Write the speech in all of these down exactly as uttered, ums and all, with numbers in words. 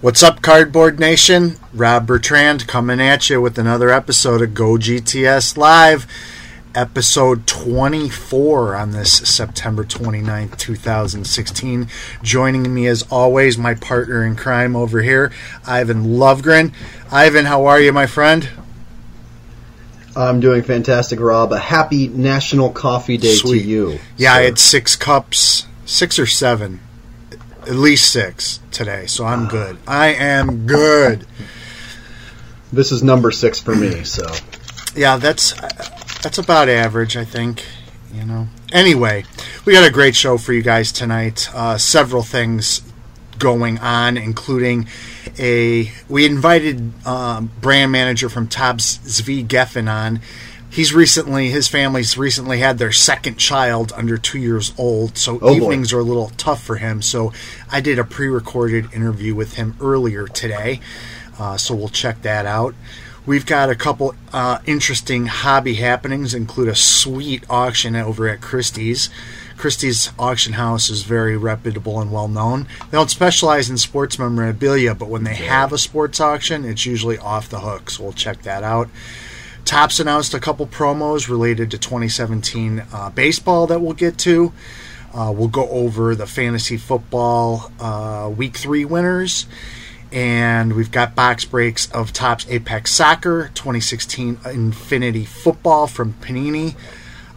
What's up, Cardboard Nation? Rob Bertrand coming at you with another episode of Go G T S Live, episode twenty-four on this September twenty-ninth, two thousand sixteen. Joining me as always, my partner in crime over here, Ivan Lovegren. Ivan, how are you, my friend? I'm doing fantastic, Rob. A happy National Coffee Day Sweet. to you. Yeah, sir. I had six cups, six or seven. At least six today, so I'm good. I am good. This is number six for me, so. Yeah, that's that's about average, I think. You know. Anyway, we got a great show for you guys tonight. Uh, several things going on, including a we invited uh, brand manager from Topps, Zvi Geffen, on. He's recently, his family's recently had their second child under two years old, so oh evenings boy. are a little tough for him. So I did a pre-recorded interview with him earlier today, uh, so we'll check that out. We've got a couple uh, interesting hobby happenings, include a sweet auction over at Christie's. Christie's auction house is very reputable and well-known. They don't specialize in sports memorabilia, but when they have a sports auction, it's usually off the hook, so we'll check that out. Topps announced a couple promos related to twenty seventeen uh, baseball that we'll get to. Uh, we'll go over the fantasy football uh, week three winners. And we've got box breaks of Topps Apex Soccer, twenty sixteen Infinity Football from Panini.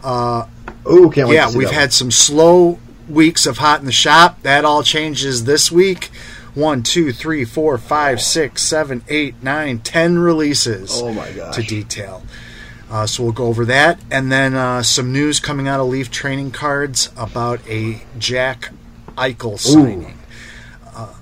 Uh, oh, can't wait yeah, to see we've that had one. Some slow weeks of Hot in the Shop. That all changes this week. One, two, three, four, five, six, seven, eight, nine, ten releases oh my gosh. to detail. Uh, so we'll go over that. And then uh, some news coming out of Leaf training cards about a Jack Eichel signing. Uh,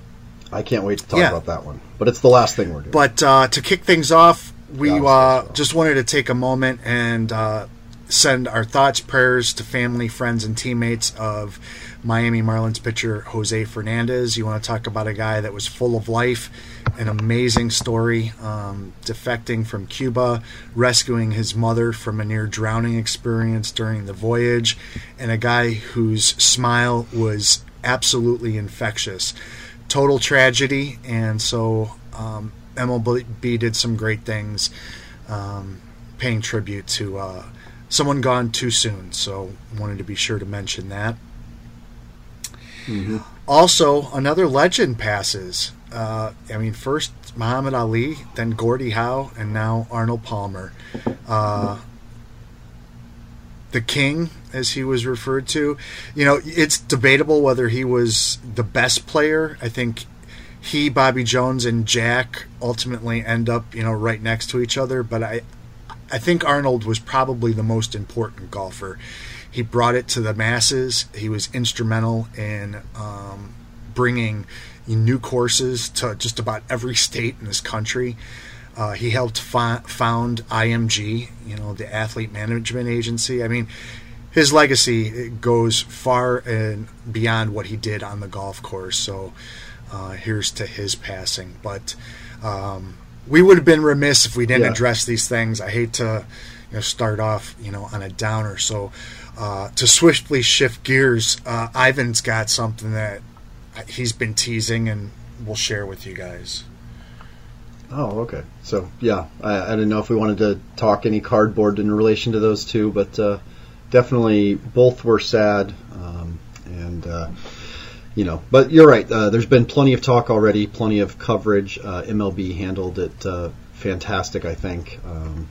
I can't wait to talk yeah. about that one. But it's the last thing we're doing. But uh, to kick things off, we uh, just wanted to take a moment and uh, send our thoughts, prayers to family, friends, and teammates of Miami Marlins pitcher Jose Fernandez. You want to talk about a guy that was full of life, an amazing story, um, defecting from Cuba, rescuing his mother from a near drowning experience during the voyage, and a guy whose smile was absolutely infectious. Total tragedy, and so um, M L B did some great things, um, paying tribute to uh, someone gone too soon, so wanted to be sure to mention that. Mm-hmm. Also, another legend passes. Uh, I mean, first Muhammad Ali, then Gordie Howe, and now Arnold Palmer. Uh, the King, as he was referred to. You know, it's debatable whether he was the best player. I think he, Bobby Jones, and Jack ultimately end up, you know, right next to each other. But I, I think Arnold was probably the most important golfer. He brought it to the masses. He was instrumental in um, bringing new courses to just about every state in this country. Uh, he helped fo- found I M G, you know, the Athlete Management Agency. I mean, his legacy goes far and beyond what he did on the golf course. So uh, here's to his passing. But um, we would have been remiss if we didn't yeah. address these things. I hate to you know, start off, you know, on a downer. So. Uh, to swiftly shift gears, uh, Ivan's got something that he's been teasing and we'll share with you guys. Oh, okay. So, yeah, I, I didn't know if we wanted to talk any cardboard in relation to those two, but uh, definitely both were sad. Um, and, uh, you know, but you're right. Uh, there's been plenty of talk already, plenty of coverage. Uh, M L B handled it uh, fantastic, I think. Um,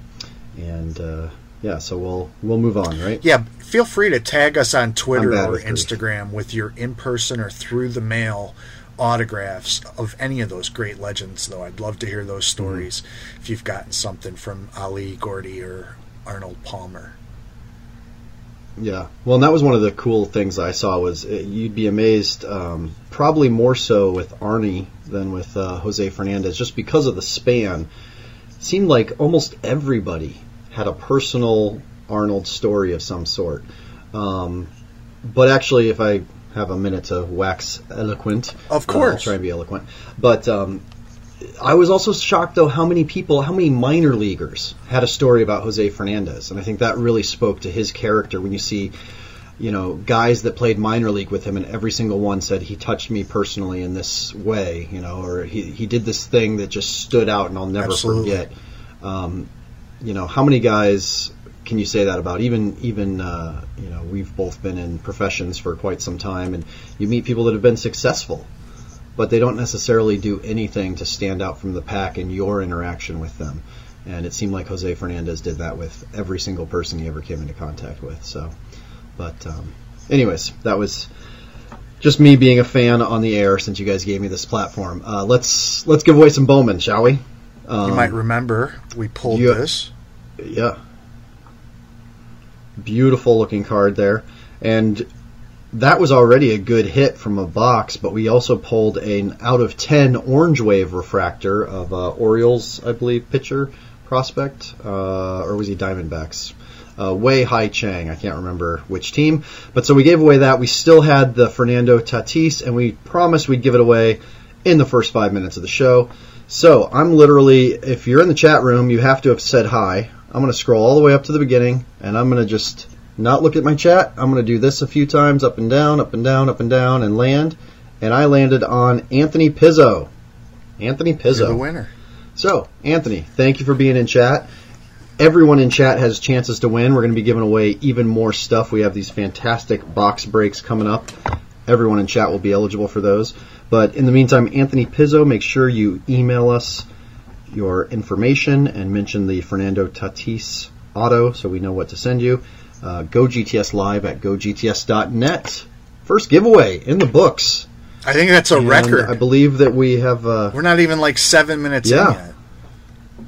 and, uh, yeah, so we'll we'll move on, right? Yeah, feel free to tag us on Twitter or with Instagram grief. with your in-person or through-the-mail autographs of any of those great legends, though. I'd love to hear those stories mm-hmm. if you've gotten something from Ali, Gordie, or Arnold Palmer. Yeah, well, and that was one of the cool things I saw was it, you'd be amazed, um, probably more so with Arnie than with uh, Jose Fernandez, just because of the span. It seemed like almost everybody had a personal Arnold story of some sort. Um, but actually, if I have a minute to wax eloquent, of course, uh, I'll try and be eloquent. But um, I was also shocked, though, how many people, how many minor leaguers had a story about Jose Fernandez. And I think that really spoke to his character when you see you know, guys that played minor league with him, and every single one said he touched me personally in this way, you know, or he, he did this thing that just stood out and I'll never Absolutely. forget. Um, you know, how many guys can you say that about? Even, even uh, you know, we've both been in professions for quite some time, and you meet people that have been successful, but they don't necessarily do anything to stand out from the pack in your interaction with them. And it seemed like Jose Fernandez did that with every single person he ever came into contact with. So, but um, anyways, that was just me being a fan on the air since you guys gave me this platform. Uh, let's let's give away some Bowman, shall we? Um, you might remember we pulled you, this. Yeah. Beautiful looking card there. And that was already a good hit from a box, but we also pulled an out of ten Orange Wave refractor of uh, Orioles, I believe, pitcher prospect, uh, or was he Diamondbacks? Uh, Wei Hai Chang, I can't remember which team. But so we gave away that. We still had the Fernando Tatis, and we promised we'd give it away in the first five minutes of the show. So I'm literally, if you're in the chat room, you have to have said hi. I'm going to scroll all the way up to the beginning, and I'm going to just not look at my chat. I'm going to do this a few times, up and down, up and down, up and down, and land. And I landed on Anthony Pizzo. Anthony Pizzo. You're the winner. So, Anthony, thank you for being in chat. Everyone in chat has chances to win. We're going to be giving away even more stuff. We have these fantastic box breaks coming up. Everyone in chat will be eligible for those. But in the meantime, Anthony Pizzo, make sure you email us your information and mention the Fernando Tatis auto so we know what to send you. Uh, go G T S Live at go G T S dot net. First giveaway in the books. I think that's a and record. I believe that we have... Uh, We're not even like seven minutes yeah. in yet.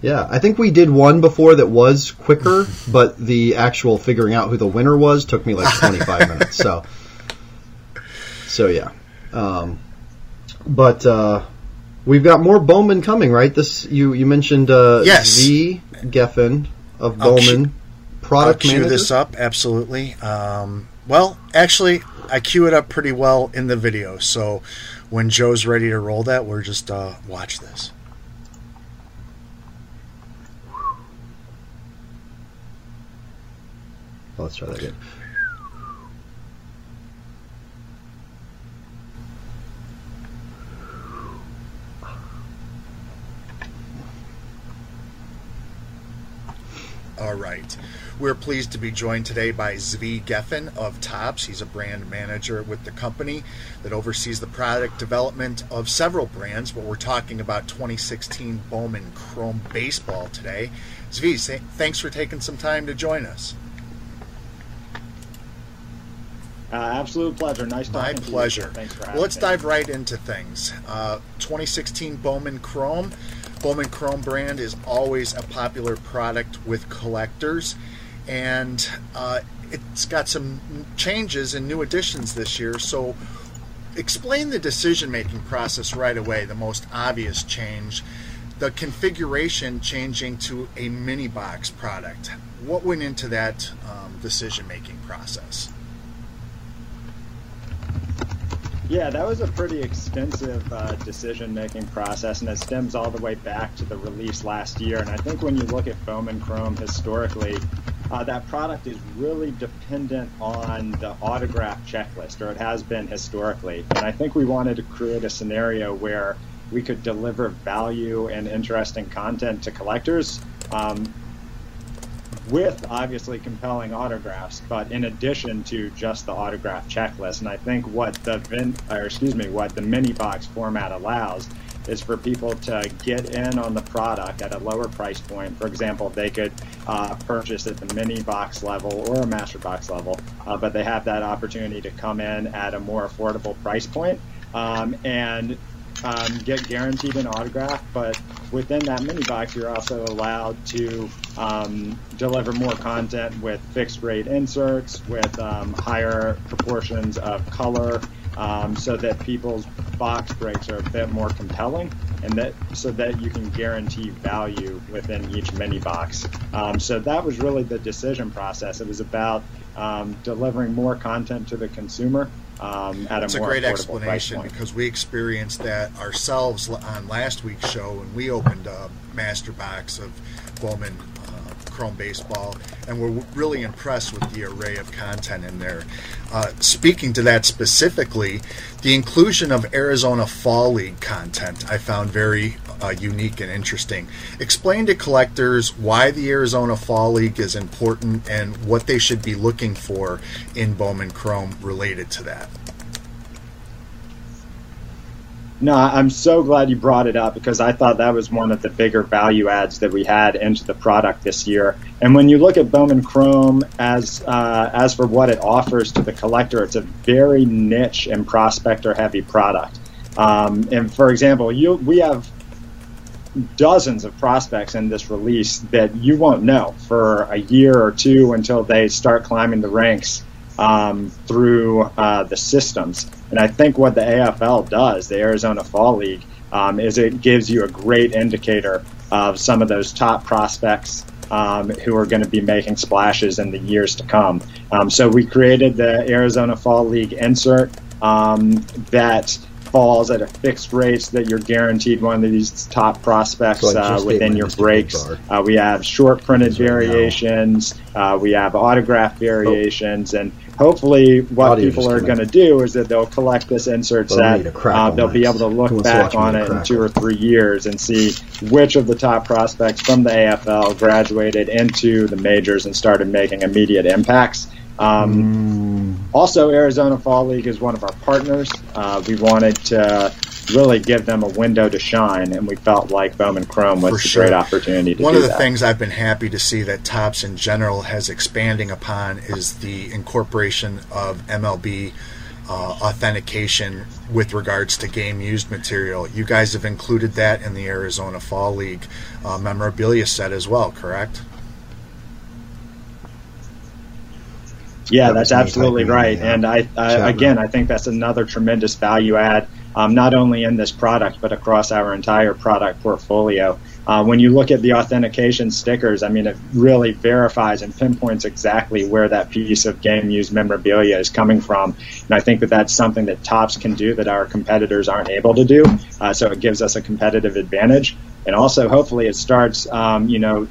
Yeah, I think we did one before that was quicker, but the actual figuring out who the winner was took me like twenty-five minutes. So, so yeah. Um, but uh, we've got more Bowman coming, right? This You, you mentioned uh, yes. Zvi Geffen of Bowman. Product I'll manager? Cue this up, absolutely. Um, well, actually, I cue it up pretty well in the video. So when Joe's ready to roll that, we're just uh, watch this. Well, let's try that again. All right. We're pleased to be joined today by Zvi Geffen of Topps. He's a brand manager with the company that oversees the product development of several brands, but we're talking about twenty sixteen Bowman Chrome Baseball today. Zvi, thanks for taking some time to join us. Uh, absolute pleasure. Nice talking My pleasure. To you. Thanks for having well, let's me. dive right into things. Uh, twenty sixteen Bowman Chrome. Bowman Chrome brand is always a popular product with collectors. And uh, it's got some changes and new additions this year. So explain the decision-making process right away, the most obvious change, the configuration changing to a mini box product. What went into that um, decision-making process? Yeah, that was a pretty extensive uh, decision-making process, and it stems all the way back to the release last year. And I think when you look at Bowman Chrome historically, uh, that product is really dependent on the autograph checklist, or it has been historically. And I think we wanted to create a scenario where we could deliver value and interesting content to collectors um, with obviously compelling autographs, but in addition to just the autograph checklist. And I think what the vin, or excuse me, what the mini box format allows is for people to get in on the product at a lower price point. For example, they could uh, purchase at the mini box level or a master box level, uh, but they have that opportunity to come in at a more affordable price point um, and Um, get guaranteed an autograph, but within that mini box, you're also allowed to um, deliver more content with fixed rate inserts, with um, higher proportions of color, um, so that people's box breaks are a bit more compelling, and that so that you can guarantee value within each mini box. Um, so that was really the decision process. It was about um, delivering more content to the consumer. Um, at a That's a great explanation because we experienced that ourselves on last week's show when we opened a master box of Bowman uh, Chrome Baseball, and we're really impressed with the array of content in there. Uh, speaking to that specifically, the inclusion of Arizona Fall League content I found very uh, unique and interesting. Explain to collectors why the Arizona Fall League is important and what they should be looking for in Bowman Chrome related to that. No, I'm so glad you brought it up because I thought that was one of the bigger value adds that we had into the product this year. And when you look at Bowman Chrome as uh, as for what it offers to the collector, it's a very niche and prospector-heavy product. Um, and for example, you we have dozens of prospects in this release that you won't know for a year or two until they start climbing the ranks Um, through uh, the systems. And I think what the A F L does, the Arizona Fall League, um, is it gives you a great indicator of some of those top prospects um, who are going to be making splashes in the years to come. Um, so we created the Arizona Fall League insert um, that falls at a fixed rate so that you're guaranteed one of these top prospects so uh, within your breaks. Uh, we have short printed these variations. Uh, we have autograph variations. Oh. And hopefully what Audio people are going to do is that they'll collect this insert set. Uh, they'll be able to look back on it in two or three years and see which of the top prospects from the A F L graduated into the majors and started making immediate impacts. Um, mm. Also, Arizona Fall League is one of our partners. Uh, we wanted to really give them a window to shine, and we felt like Bowman Chrome was sure. a great opportunity to one do that. One of the things I've been happy to see that Topps in general has expanding upon is the incorporation of M L B uh, authentication with regards to game-used material. You guys have included that in the Arizona Fall League uh, memorabilia set as well, correct? Yeah, that's absolutely right. And I, I again, I think that's another tremendous value add, um, not only in this product, but across our entire product portfolio. Uh, when you look at the authentication stickers, I mean, it really verifies and pinpoints exactly where that piece of game-used memorabilia is coming from. And I think that that's something that Topps can do that our competitors aren't able to do. Uh, so it gives us a competitive advantage. And also, hopefully, it starts, um, you know,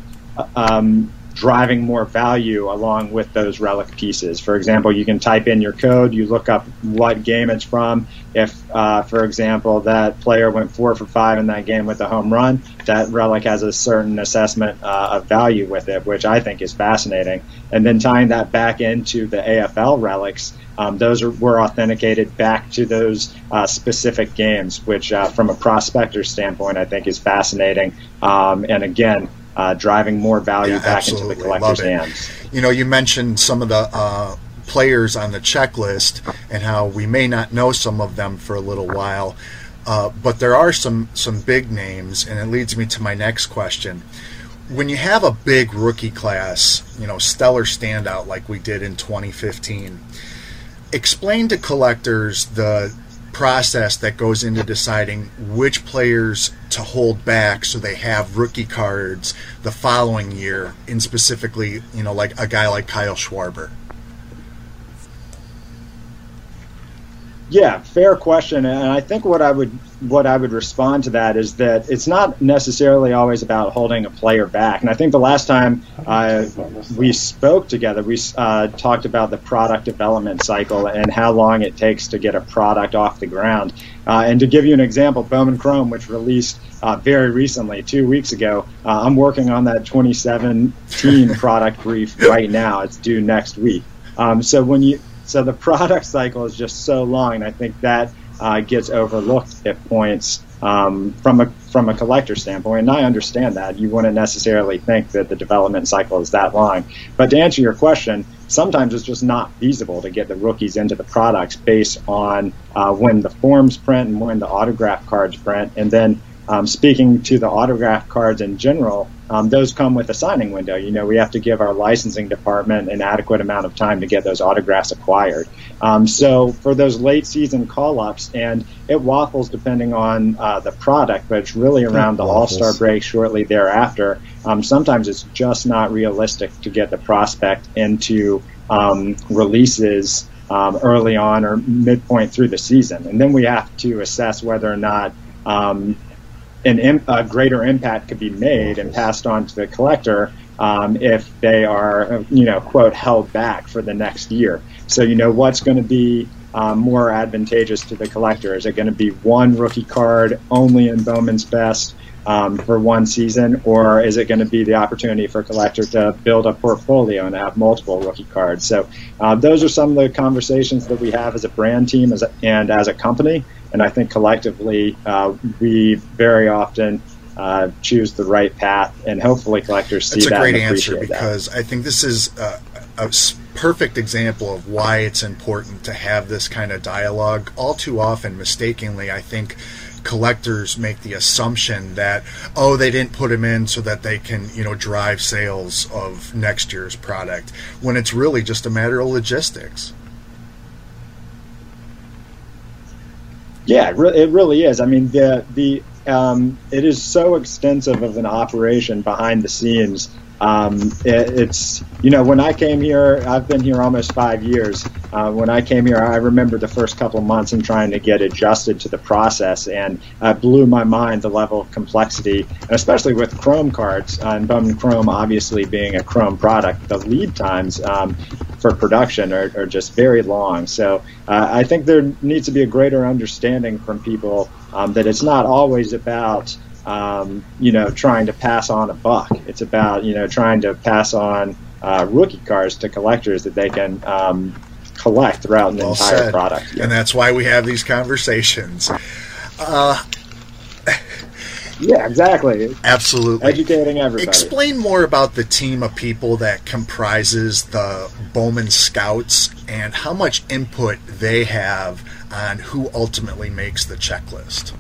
um, driving more value along with those relic pieces. For example, you can type in your code, you look up what game it's from. If, uh, for example, that player went four for five in that game with a home run, that relic has a certain assessment uh, of value with it, which I think is fascinating. And then tying that back into the A F L relics, um, those are, were authenticated back to those uh, specific games, which uh, from a prospector standpoint, I think is fascinating. Um, and again, Uh, driving more value yeah, back into the collector's hands. You know, you mentioned some of the uh, players on the checklist and how we may not know some of them for a little while, uh, but there are some, some big names, and it leads me to my next question. When you have a big rookie class, you know, stellar standout like we did in twenty fifteen, explain to collectors the process that goes into deciding which players to hold back so they have rookie cards the following year, in specifically, you know, like a guy like Kyle Schwarber. Yeah, fair question, and I think what I would what I would respond to that is that it's not necessarily always about holding a player back. And I think the last time uh, we spoke together, we uh, talked about the product development cycle and how long it takes to get a product off the ground. Uh, and to give you an example, Bowman Chrome, which released uh, very recently, two weeks ago, uh, I'm working on that twenty seventeen product brief right now. It's due next week. Um, so when you So the product cycle is just so long, and I think that uh, gets overlooked at points um, from a from a collector standpoint. And I understand that. You wouldn't necessarily think that the development cycle is that long. But to answer your question, sometimes it's just not feasible to get the rookies into the products based on uh, when the forms print and when the autograph cards print. And then um, speaking to the autograph cards in general, Um, those come with a signing window. You know, we have to give our licensing department an adequate amount of time to get those autographs acquired. Um, so for those late season call-ups, and it waffles depending on uh, the product, but it's really around the All-Star break shortly thereafter. Um, sometimes it's just not realistic to get the prospect into um, releases um, early on or midpoint through the season. And then we have to assess whether or not um, An, a greater impact could be made and passed on to the collector um, if they are, you know, quote, held back for the next year. So, you know, what's going to be um, more advantageous to the collector? Is it going to be one rookie card only in Bowman's Best um, for one season, or is it going to be the opportunity for a collector to build a portfolio and have multiple rookie cards? So uh, those are some of the conversations that we have as a brand team as a, and as a company. And I think collectively, uh, we very often uh, choose the right path, and hopefully collectors see that. That's a great answer, because I think this is a, a perfect example of why it's important to have this kind of dialogue. All too often, mistakenly, I think collectors make the assumption that, oh, they didn't put them in so that they can, you know, drive sales of next year's product, when it's really just a matter of logistics. Yeah, it really is. I mean, the the um, it is so extensive of an operation behind the scenes. Um, it, it's, you know, when I came here, I've been here almost five years. Uh, when I came here, I remember the first couple months and trying to get adjusted to the process, and uh, blew my mind the level of complexity, especially with Chrome cards, uh, and Bowman Chrome obviously being a Chrome product. The lead times um, for production are, are just very long. So uh, I think there needs to be a greater understanding from people um, that it's not always about Um, you know, trying to pass on a buck. It's about, you know, trying to pass on uh, rookie cards to collectors that they can um, collect throughout an well entire said. product. Yeah. And that's why we have these conversations. Uh, yeah, exactly. Absolutely. Educating everybody. Explain more about the team of people that comprises the Bowman Scouts and how much input they have on who ultimately makes the checklist.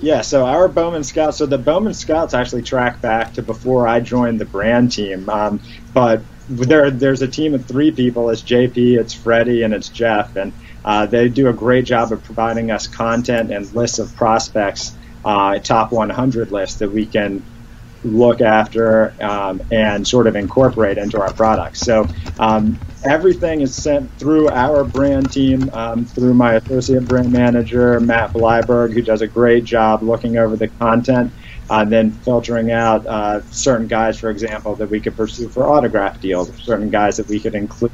Yeah, so our Bowman Scouts, so the Bowman Scouts actually track back to before I joined the brand team, um, but there, there's a team of three people. It's J P, it's Freddie, and it's Jeff, and uh, they do a great job of providing us content and lists of prospects, uh, top one hundred list that we can look after um, and sort of incorporate into our products. So um, everything is sent through our brand team, um, through my associate brand manager, Matt Bleiberg, who does a great job looking over the content uh, and then filtering out uh, certain guys, for example, that we could pursue for autograph deals, certain guys that we could include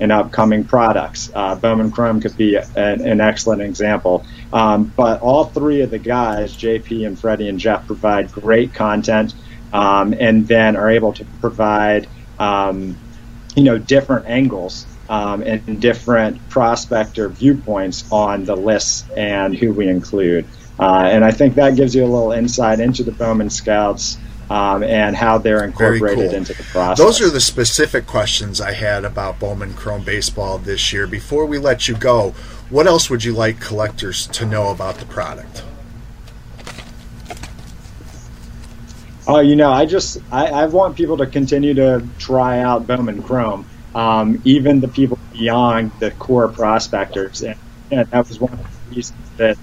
in upcoming products. Uh, Bowman Chrome could be a, an, an excellent example. Um, but all three of the guys, J P and Freddie and Jeff, provide great content um, and then are able to provide um, you know, different angles um, and different prospector viewpoints on the lists and who we include. Uh, and I think that gives you a little insight into the Bowman Scouts um, and how they're incorporated cool. into the process. Those are the specific questions I had about Bowman Chrome Baseball this year. Before we let you go, what else would you like collectors to know about the product? Oh, you know, I just I, I want people to continue to try out Bowman Chrome, um, even the people beyond the core prospectors. And, and that was one of the reasons that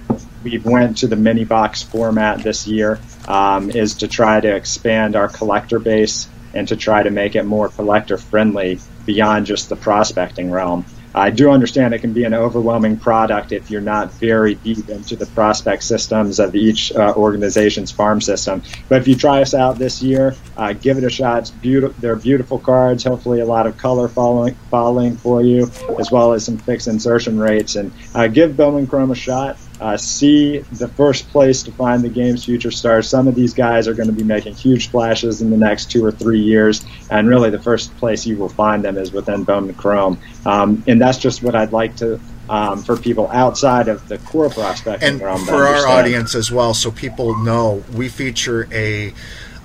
we went to the mini box format this year, um, is to try to expand our collector base and to try to make it more collector friendly beyond just the prospecting realm. I do understand it can be an overwhelming product if you're not very deep into the prospect systems of each uh, organization's farm system. But if you try us out this year, uh, give it a shot. It's beautiful. They're beautiful cards, hopefully a lot of color following, following for you, as well as some fixed insertion rates. And uh, give Bowman Chrome a shot. Uh, see the first place to find the game's future stars. Some of these guys are going to be making huge splashes in the next two or three years, and really the first place you will find them is within Bowman Chrome. Um, and that's just what I'd like to um, for people outside of the core prospecting. And realm for our audience as well, so people know, we feature a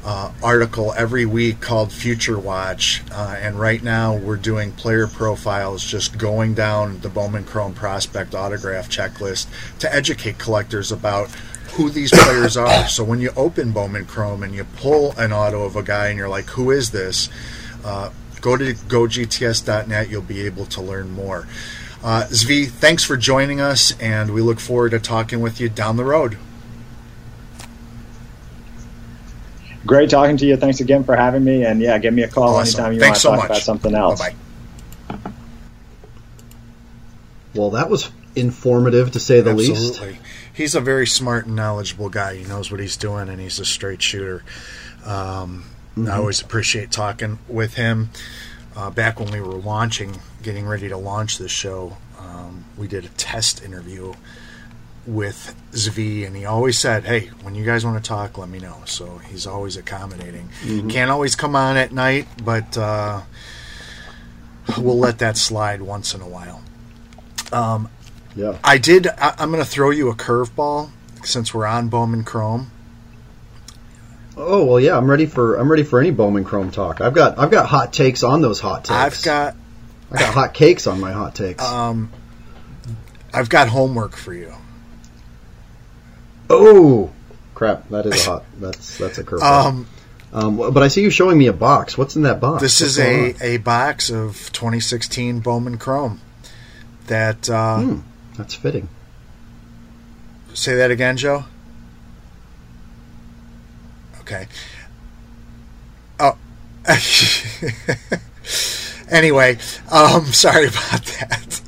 uh, article every week called Future Watch, uh, and right now we're doing player profiles, just going down the Bowman Chrome prospect autograph checklist to educate collectors about who these players are. So when you open Bowman Chrome and you pull an auto of a guy and you're like, who is this? Uh, go to go G T S dot net. You'll be able to learn more. Uh, Zvi, thanks for joining us, and we look forward to talking with you down the road. Great talking to you. Thanks again for having me. And, yeah, give me a call awesome. anytime you Thanks want to so talk much. about something else. Bye-bye. Well, that was informative, to say the Absolutely. least. Absolutely. He's a very smart and knowledgeable guy. He knows what he's doing, and he's a straight shooter. Um, mm-hmm. I always appreciate talking with him. Uh, back when we were launching, getting ready to launch this show, um, we did a test interview with Zvi, and he always said, hey, when you guys want to talk, let me know. So he's always accommodating. Mm-hmm. Can't always come on at night, but uh, we'll let that slide once in a while. Um, yeah. I did. I, I'm going to throw you a curveball since we're on Bowman Chrome. Oh well, yeah. I'm ready for. I'm ready for any Bowman Chrome talk. I've got. I've got hot takes on those hot takes. I've got. I got hot cakes on my hot takes. Um, I've got homework for you. Oh crap! That is a hot. That's that's a curveball. Um, um, but I see you showing me a box. What's in that box? This What's is a on? a box of twenty sixteen Bowman Chrome. That uh, hmm, that's fitting. Say that again, Joe. Okay. Oh. Anyway, um, sorry about that.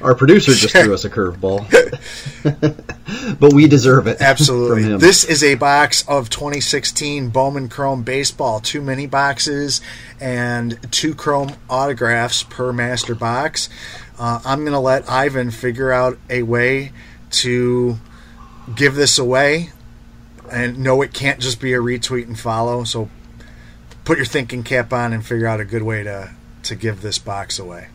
Our producer just threw us a curveball, but we deserve it. Absolutely. From him. This is a box of twenty sixteen Bowman Chrome baseball. Two mini boxes and two Chrome autographs per master box. Uh, I'm going to let Ivan figure out a way to give this away. And no, it can't just be a retweet and follow. So put your thinking cap on and figure out a good way to, to give this box away.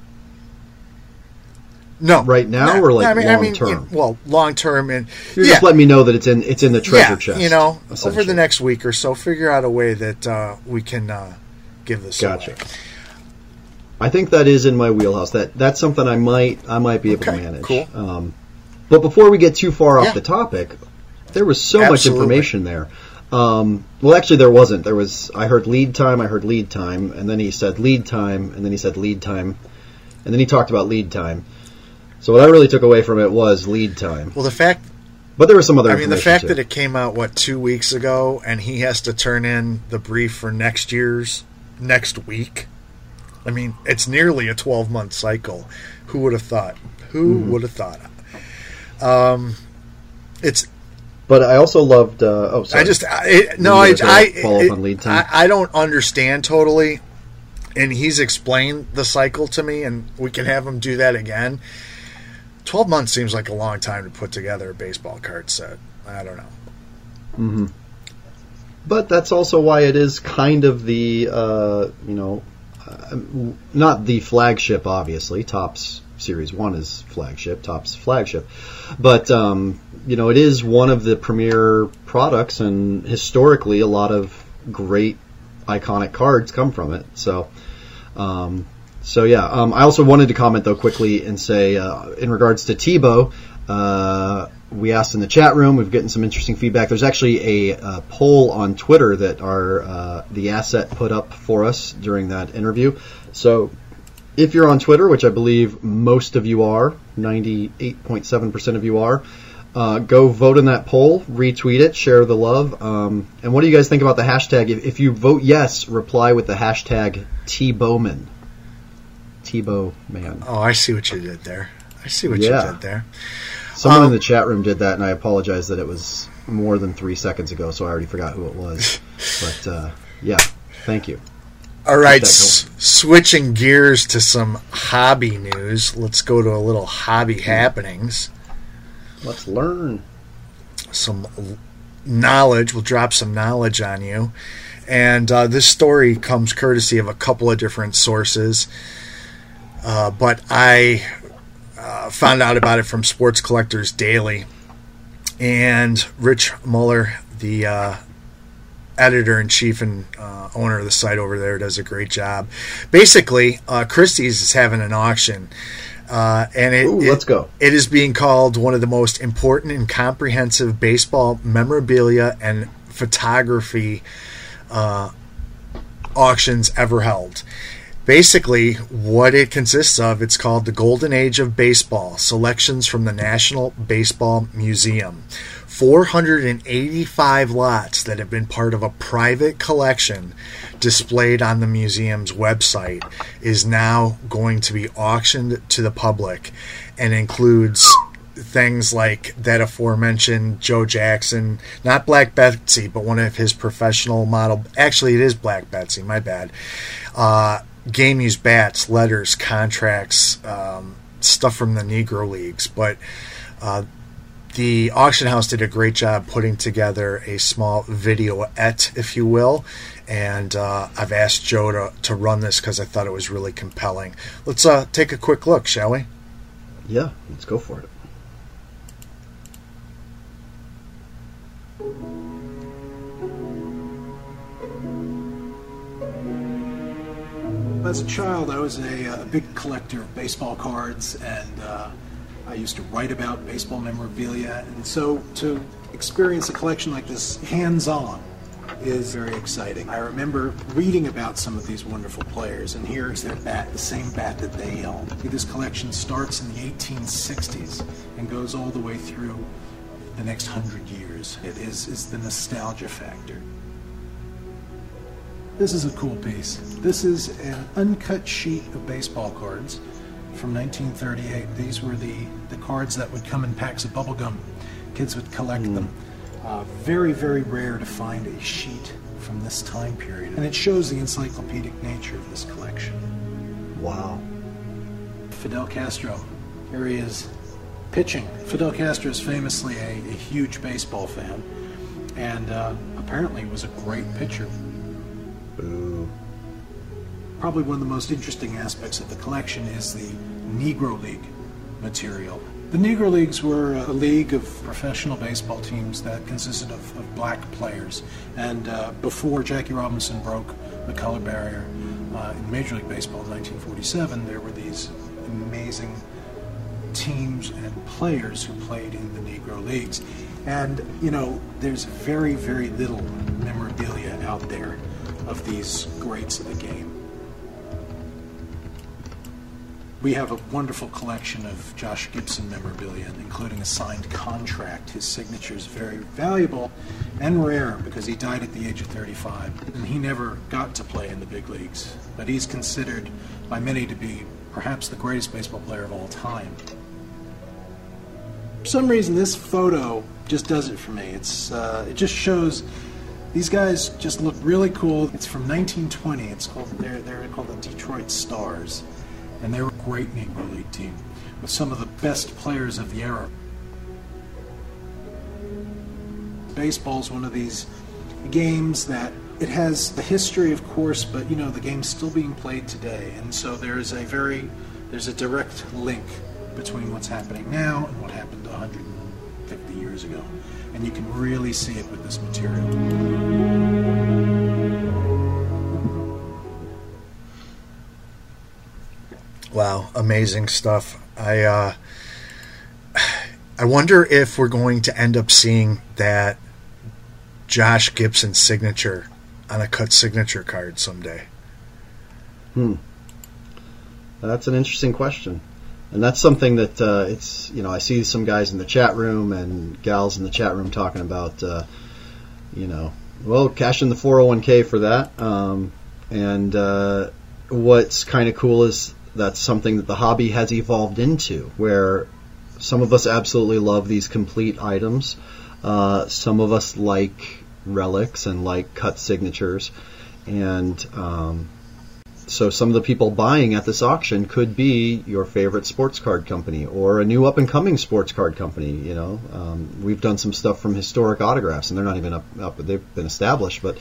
No, right now not, or like I mean, long I mean, term. You, well, long term, and you're yeah. just letting me know that it's in it's in the treasure yeah, chest. You know, over the next week or so, figure out a way that uh, we can uh, give this gotcha. away. I think that is in my wheelhouse. That that's something I might I might be able okay, to manage. Cool. Um, but before we get too far yeah. off the topic. There was so Absolutely. much information there. Um, well, actually, there wasn't. There was. I heard lead time. I heard lead time, and then he said lead time, and then he said lead time, and then he talked about lead time. So what I really took away from it was lead time. Well, the fact, but there was some other. I mean, the fact too. that it came out what two weeks ago, and he has to turn in the brief for next year's next week. I mean, it's nearly a twelve-month cycle. Who would have thought? Who mm-hmm. would have thought? Um, it's. But I also loved. Uh, oh, sorry. I just I, it, no, I I, it, I I don't understand totally, and he's explained the cycle to me, and we can have him do that again. Twelve months seems like a long time to put together a baseball card set. I don't know. Mm-hmm. But that's also why it is kind of the uh, you know, uh, not the flagship, obviously. Topps Series One is flagship. Topps flagship, but. Um, You know, it is one of the premier products, and historically, a lot of great, iconic cards come from it. So, um, so yeah. Um, I also wanted to comment though quickly and say, uh, in regards to Tebow, uh, we asked in the chat room. We've gotten some interesting feedback. There's actually a, a poll on Twitter that our uh, the asset put up for us during that interview. So, if you're on Twitter, which I believe most of you are, ninety-eight point seven percent of you are. Uh, go vote in that poll, retweet it, share the love. Um, and what do you guys think about the hashtag? If, if you vote yes, reply with the hashtag T Bowman. T Bowman. Oh, I see what you did there. I see what yeah. you did there. Someone um, in the chat room did that, and I apologize that it was more than three seconds ago, so I already forgot who it was. But, uh, yeah, thank you. All right, S- switching gears to some hobby news. Let's go to a little hobby happenings. Let's learn some knowledge. We'll drop some knowledge on you. And uh, this story comes courtesy of a couple of different sources. Uh, but I uh, found out about it from Sports Collectors Daily. And Rich Muller, the uh, editor-in-chief and uh, owner of the site over there, does a great job. Basically, uh, Christie's is having an auction. Uh, and it, Ooh, let's it, go. It is being called one of the most important and comprehensive baseball memorabilia and photography uh, auctions ever held. basically what it consists of, it's called The Golden Age of Baseball, selections from the National Baseball Museum. four hundred eighty-five lots that have been part of a private collection displayed on the museum's website is now going to be auctioned to the public, and includes things like that aforementioned Joe Jackson, not Black Betsy, but one of his professional model, actually it is Black Betsy, my bad, uh, game used bats, letters, contracts, um, stuff from the Negro Leagues. But uh, the auction house did a great job putting together a small videoette, if you will, and uh, I've asked Joe to, to run this because I thought it was really compelling. Let's uh, take a quick look, shall we? Yeah, let's go for it. As a child, I was a, a big collector of baseball cards, and uh, I used to write about baseball memorabilia. And so to experience a collection like this hands-on is very exciting. I remember reading about some of these wonderful players, and here's their bat, the same bat that they held. This collection starts in the eighteen sixties and goes all the way through the next hundred years. It is, is the nostalgia factor. This is a cool piece. This is an uncut sheet of baseball cards from nineteen thirty-eight. These were the, the cards that would come in packs of bubble gum. Kids would collect mm. them. Uh, very, very rare to find a sheet from this time period. And it shows the encyclopedic nature of this collection. Wow. Fidel Castro. Here he is pitching. Fidel Castro is famously a, a huge baseball fan, and uh, apparently was a great pitcher. Ooh. Probably one of the most interesting aspects of the collection is the Negro League material. The Negro Leagues were a league of professional baseball teams that consisted of, of black players. And uh, before Jackie Robinson broke the color barrier uh, in Major League Baseball in nineteen forty-seven, there were these amazing teams and players who played in the Negro Leagues. And, you know, there's very, very little memorabilia out there of these greats of the game. We have a wonderful collection of Josh Gibson memorabilia, including a signed contract. His signature is very valuable and rare because he died at the age of thirty-five, and he never got to play in the big leagues. But he's considered by many to be perhaps the greatest baseball player of all time. For some reason, this photo just does it for me. It's uh, it just shows. These guys just look really cool. It's from nineteen twenty. It's called, they're, they're called the Detroit Stars. And they were a great Negro League team with some of the best players of the era. Baseball is one of these games that it has the history, of course, but you know, the game's still being played today. And so there is a very, there's a direct link between what's happening now and what happened one hundred fifty years ago. And you can really see it with this material. Wow, amazing stuff. I uh, I wonder if we're going to end up seeing that Josh Gibson signature on a cut signature card someday. Hmm. That's an interesting question. And that's something that uh, it's, you know, I see some guys in the chat room and gals in the chat room talking about, uh, you know, well, cash in the four oh one K for that. Um, and uh, what's kind of cool is that's something that the hobby has evolved into, where some of us absolutely love these complete items. Uh, some of us like relics and like cut signatures. And um so some of the people buying at this auction could be your favorite sports card company or a new up-and-coming sports card company. You know, um, we've done some stuff from historic autographs, and they're not even up, up, they've been established, but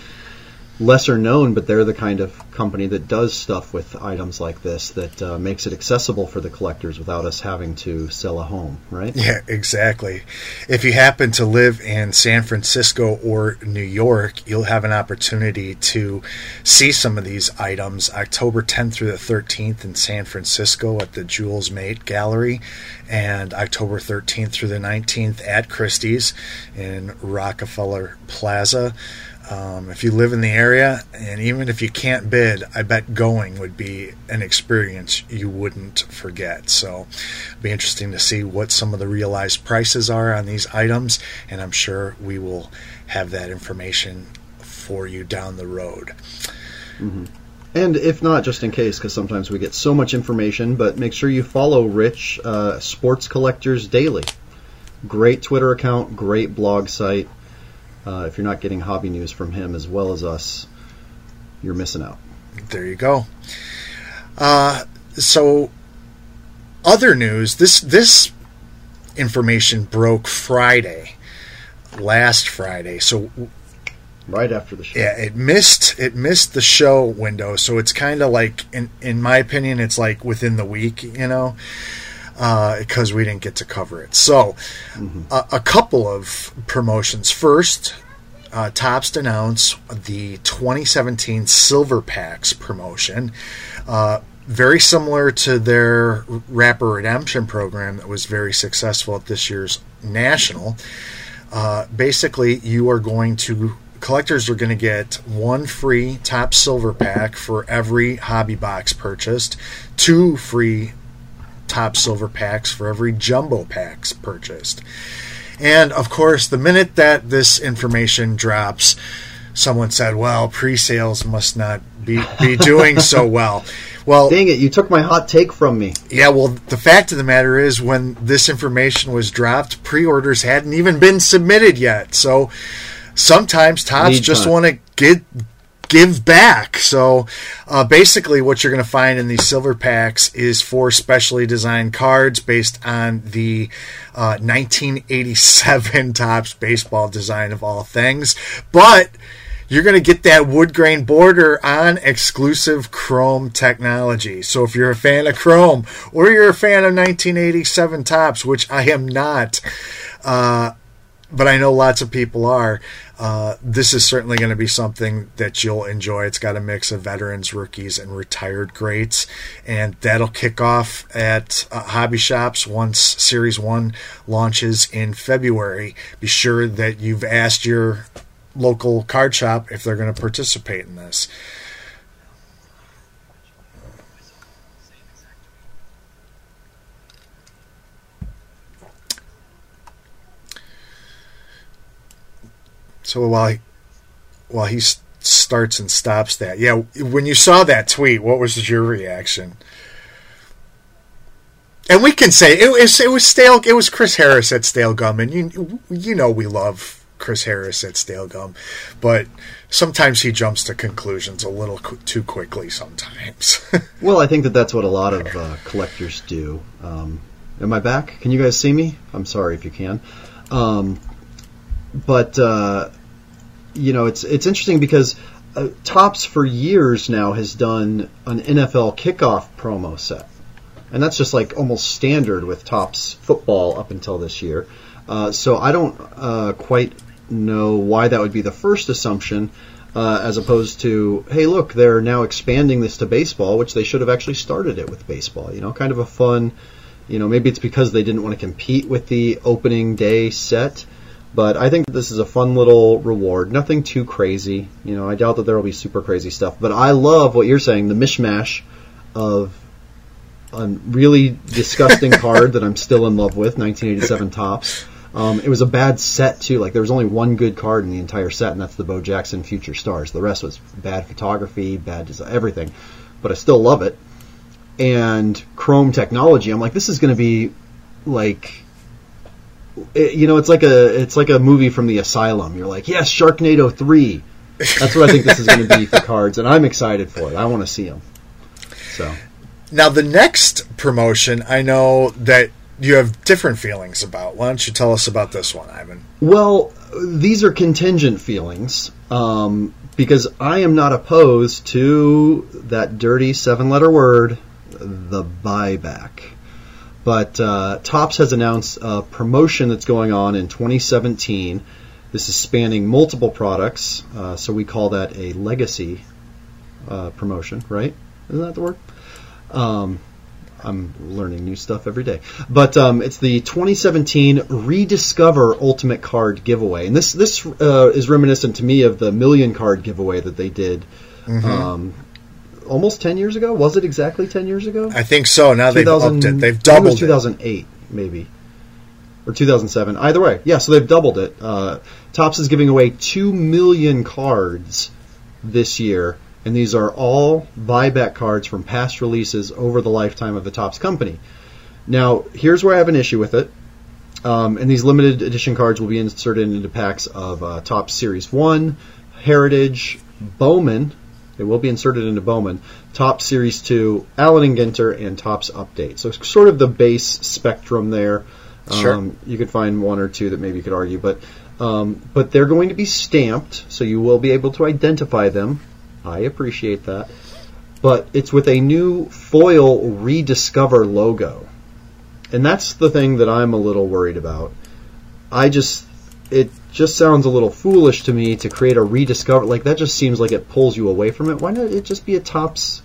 lesser known. But they're the kind of company that does stuff with items like this that uh, makes it accessible for the collectors without us having to sell a home, right? Yeah, exactly. If you happen to live in San Francisco or New York, you'll have an opportunity to see some of these items October tenth through the thirteenth in San Francisco at the Jules Mate Gallery, and October thirteenth through the nineteenth at Christie's in Rockefeller Plaza. Um, if you live in the area, and even if you can't bid, I bet going would be an experience you wouldn't forget. So it'll be interesting to see what some of the realized prices are on these items, and I'm sure we will have that information for you down the road. Mm-hmm. And if not, just in case, because sometimes we get so much information, but make sure you follow Rich, uh, Sports Collectors Daily. Great Twitter account, great blog site. Uh, if you're not getting hobby news from him as well as us, you're missing out. There you go. Uh, so, other news. This this information broke Friday, last Friday. So. Right after the show. Yeah, it missed it missed the show window, so it's kind of like, in in my opinion, it's like within the week, you know, because uh, we didn't get to cover it. So, mm-hmm. a, a couple of promotions. First, uh, Topps announced the twenty seventeen Silver Packs promotion, uh, very similar to their Rapper Redemption program that was very successful at this year's National. Uh, basically, you are going to collectors are going to get one free Topps Silver Pack for every hobby box purchased, two free Topps Silver Packs for every jumbo packs purchased. And, of course, the minute that this information drops, someone said, well, pre-sales must not be, be doing so well. Well, dang it, you took my hot take from me. Yeah, well, the fact of the matter is when this information was dropped, pre-orders hadn't even been submitted yet. So sometimes Topps just want to get give back. So uh, basically what you're going to find in these silver packs is four specially designed cards based on the uh, nineteen eighty-seven Topps baseball design of all things. But you're going to get that wood grain border on exclusive chrome technology. So if you're a fan of chrome or you're a fan of nineteen eighty-seven Topps, which I am not, uh, but I know lots of people are. Uh, this is certainly going to be something that you'll enjoy. It's got a mix of veterans, rookies, and retired greats. And that'll kick off at uh, hobby shops once Series one launches in February. Be sure that you've asked your local card shop if they're going to participate in this. So while he, while he starts and stops that, yeah, when you saw that tweet, what was your reaction? And we can say it was it was stale. It was Chris Harris at Stale Gum, and you you know we love Chris Harris at Stale Gum, but sometimes he jumps to conclusions a little qu- too quickly. Sometimes. Well, I think that that's what a lot of uh, collectors do. Um, am I back? Can you guys see me? I'm sorry if you can. Um, But, uh, you know, it's it's interesting because uh, Topps for years now has done an N F L kickoff promo set. And that's just like almost standard with Topps football up until this year. Uh, so I don't uh, quite know why that would be the first assumption uh, as opposed to, hey, look, they're now expanding this to baseball, which they should have actually started it with baseball. You know, kind of a fun, you know, maybe it's because they didn't want to compete with the opening day set. But I think this is a fun little reward. Nothing too crazy. You know, I doubt that there will be super crazy stuff. But I love what you're saying, the mishmash of a really disgusting card that I'm still in love with, nineteen eighty-seven Topps. Um, it was a bad set, too. Like, there was only one good card in the entire set, and that's the Bo Jackson Future Stars. The rest was bad photography, bad design, everything. But I still love it. And chrome technology, I'm like, this is going to be, like... It, you know, it's like a it's like a movie from the asylum. You're like, yes, Sharknado three. That's what I think this is going to be for cards, and I'm excited for it. I want to see them. So now the next promotion, I know that you have different feelings about. Why don't you tell us about this one, Ivan? Well, these are contingent feelings um, because I am not opposed to that dirty seven-letter word, the buyback. But uh, Topps has announced a promotion that's going on in twenty seventeen. This is spanning multiple products, uh, so we call that a legacy uh, promotion, right? Isn't that the word? Um, I'm learning new stuff every day. But um, it's the twenty seventeen Rediscover Ultimate Card Giveaway. And this this uh, is reminiscent to me of the Million Card Giveaway that they did mm-hmm. um, almost ten years ago. Was it exactly ten years ago? I think so. Now they've upped it. They've doubled it. It was two thousand eight, it. maybe. Or two thousand seven. Either way. Yeah, so they've doubled it. Uh, Topps is giving away two million cards this year. And these are all buyback cards from past releases over the lifetime of the Topps company. Now, here's where I have an issue with it. Um, and these limited edition cards will be inserted into packs of uh, Topps Series one, Heritage, Bowman. They will be inserted into Bowman. Topps Series two, Allen and Ginter, and Topps Update. So it's sort of the base spectrum there. Um, sure. You could find one or two that maybe you could argue. But, um, but they're going to be stamped, so you will be able to identify them. I appreciate that. But it's with a new foil Rediscover logo. And that's the thing that I'm a little worried about. I just, it just sounds a little foolish to me to create a Rediscover. Like, that just seems like it pulls you away from it. Why not it just be a Topps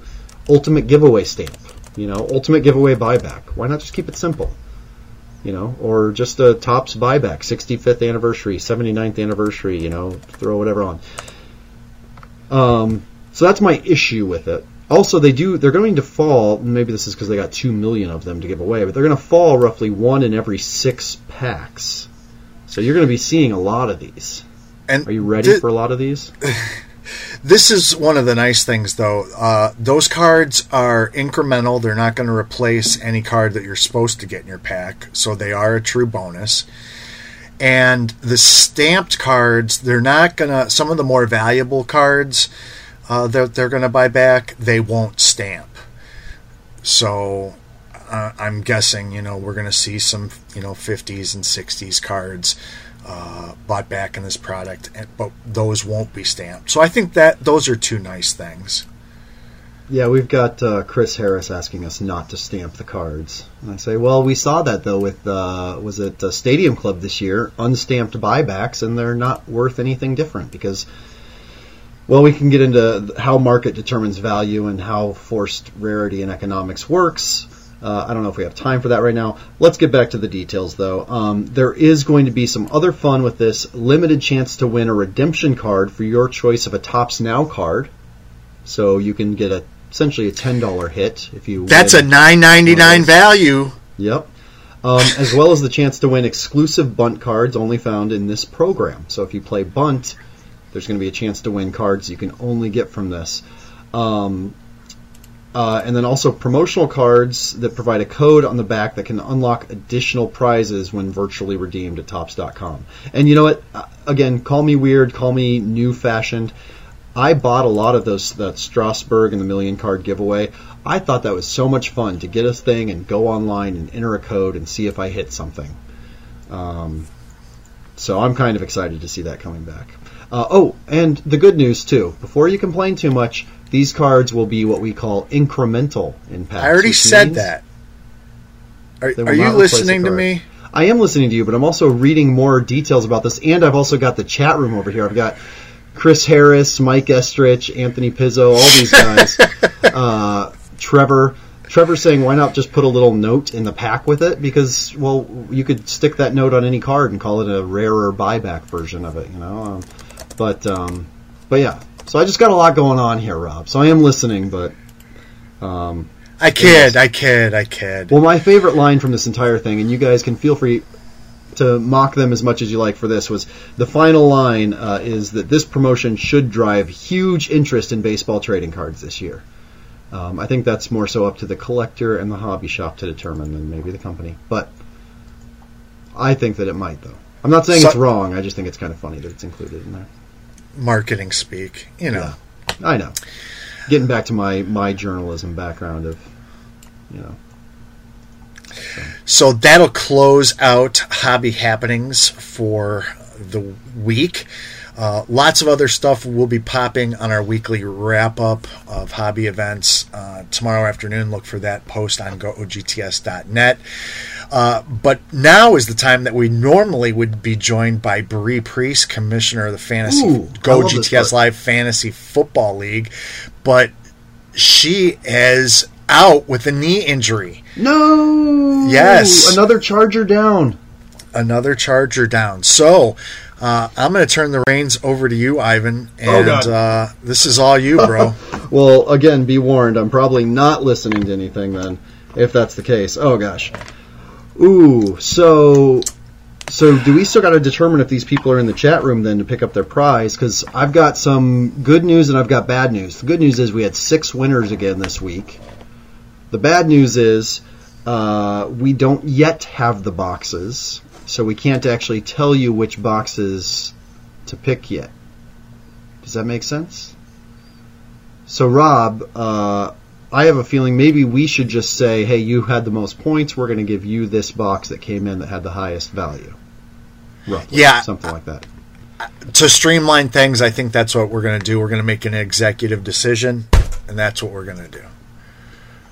Ultimate Giveaway stamp? You know, Ultimate Giveaway Buyback. Why not just keep it simple? You know, or just a Topps Buyback, sixty-fifth anniversary, seventy-ninth anniversary, you know, throw whatever on. Um... So that's my issue with it. Also, they do, they're going to fall, maybe this is because they got two million of them to give away, but they're going to fall roughly one in every six packs. So you're going to be seeing a lot of these. And are you ready th- for a lot of these? This is one of the nice things, though. Uh, those cards are incremental. They're not going to replace any card that you're supposed to get in your pack, so they are a true bonus. And the stamped cards, they're not going to, some of the more valuable cards... Uh, they're they're going to buy back. They won't stamp. So uh, I'm guessing, you know, we're going to see some, you know, fifties and sixties cards uh, bought back in this product, and, but those won't be stamped. So I think that those are two nice things. Yeah, we've got uh, Chris Harris asking us not to stamp the cards. And I say, well, we saw that, though, with, uh, was it uh, Stadium Club this year, unstamped buybacks, and they're not worth anything different because... Well, we can get into how market determines value and how forced rarity in economics works. Uh, I don't know if we have time for that right now. Let's get back to the details, though. Um, there is going to be some other fun with this. Limited chance to win a redemption card for your choice of a Topps Now card. So you can get a, essentially a ten dollars hit if you That's win. That's a nine ninety-nine value. Yep. Um, as well as the chance to win exclusive bunt cards only found in this program. So if you play bunt... There's going to be a chance to win cards you can only get from this. Um, uh, and then also promotional cards that provide a code on the back that can unlock additional prizes when virtually redeemed at Topps dot com. And you know what? Again, call me weird, call me new-fashioned. I bought a lot of those, that Strasbourg and the Million Card Giveaway. I thought that was so much fun to get a thing and go online and enter a code and see if I hit something. Um, so I'm kind of excited to see that coming back. Uh, oh, and the good news, too. Before you complain too much, these cards will be what we call incremental in packs. I already said that. Are, are you listening to me? I am listening to you, but I'm also reading more details about this, and I've also got the chat room over here. I've got Chris Harris, Mike Estrich, Anthony Pizzo, all these guys. uh, Trevor. Trevor's saying, why not just put a little note in the pack with it? Because, well, you could stick that note on any card and call it a rarer buyback version of it, you know? Um, But um, but yeah, so I just got a lot going on here, Rob. So I am listening, but um, I kid, I kid, I kid. Well, my favorite line from this entire thing, and you guys can feel free to mock them as much as you like for this, was the final line uh, is that this promotion should drive huge interest in baseball trading cards this year. Um, I think that's more so up to the collector and the hobby shop to determine than maybe the company, but I think that it might though. I'm not saying so- it's wrong. I just think it's kind of funny that it's included in there. Marketing speak, you know. Yeah, I know. Getting back to my, my journalism background of, you know. So. so that'll close out Hobby Happenings for the week. Uh, lots of other stuff will be popping on our weekly wrap-up of hobby events. Uh, tomorrow afternoon, look for that post on go g t s dot net. Uh, but now is the time that we normally would be joined by Bree Priest, commissioner of the Fantasy Ooh, Go G T S Live Fantasy Football League. But she is out with a knee injury. No! Yes! Another Charger down. Another Charger down. So, uh, I'm going to turn the reins over to you, Ivan. And oh God. Uh, this is all you, bro. Well, again, be warned. I'm probably not listening to anything then, if that's the case. Oh, gosh. Ooh, so... So do we still got to determine if these people are in the chat room then to pick up their prize? Because I've got some good news and I've got bad news. The good news is we had six winners again this week. The bad news is uh, we don't yet have the boxes, so we can't actually tell you which boxes to pick yet. Does that make sense? So, Rob, uh, I have a feeling maybe we should just say, hey, you had the most points. We're going to give you this box that came in that had the highest value. Roughly, yeah, something like that. To streamline things, I think that's what we're going to do. We're going to make an executive decision, and that's what we're going to do.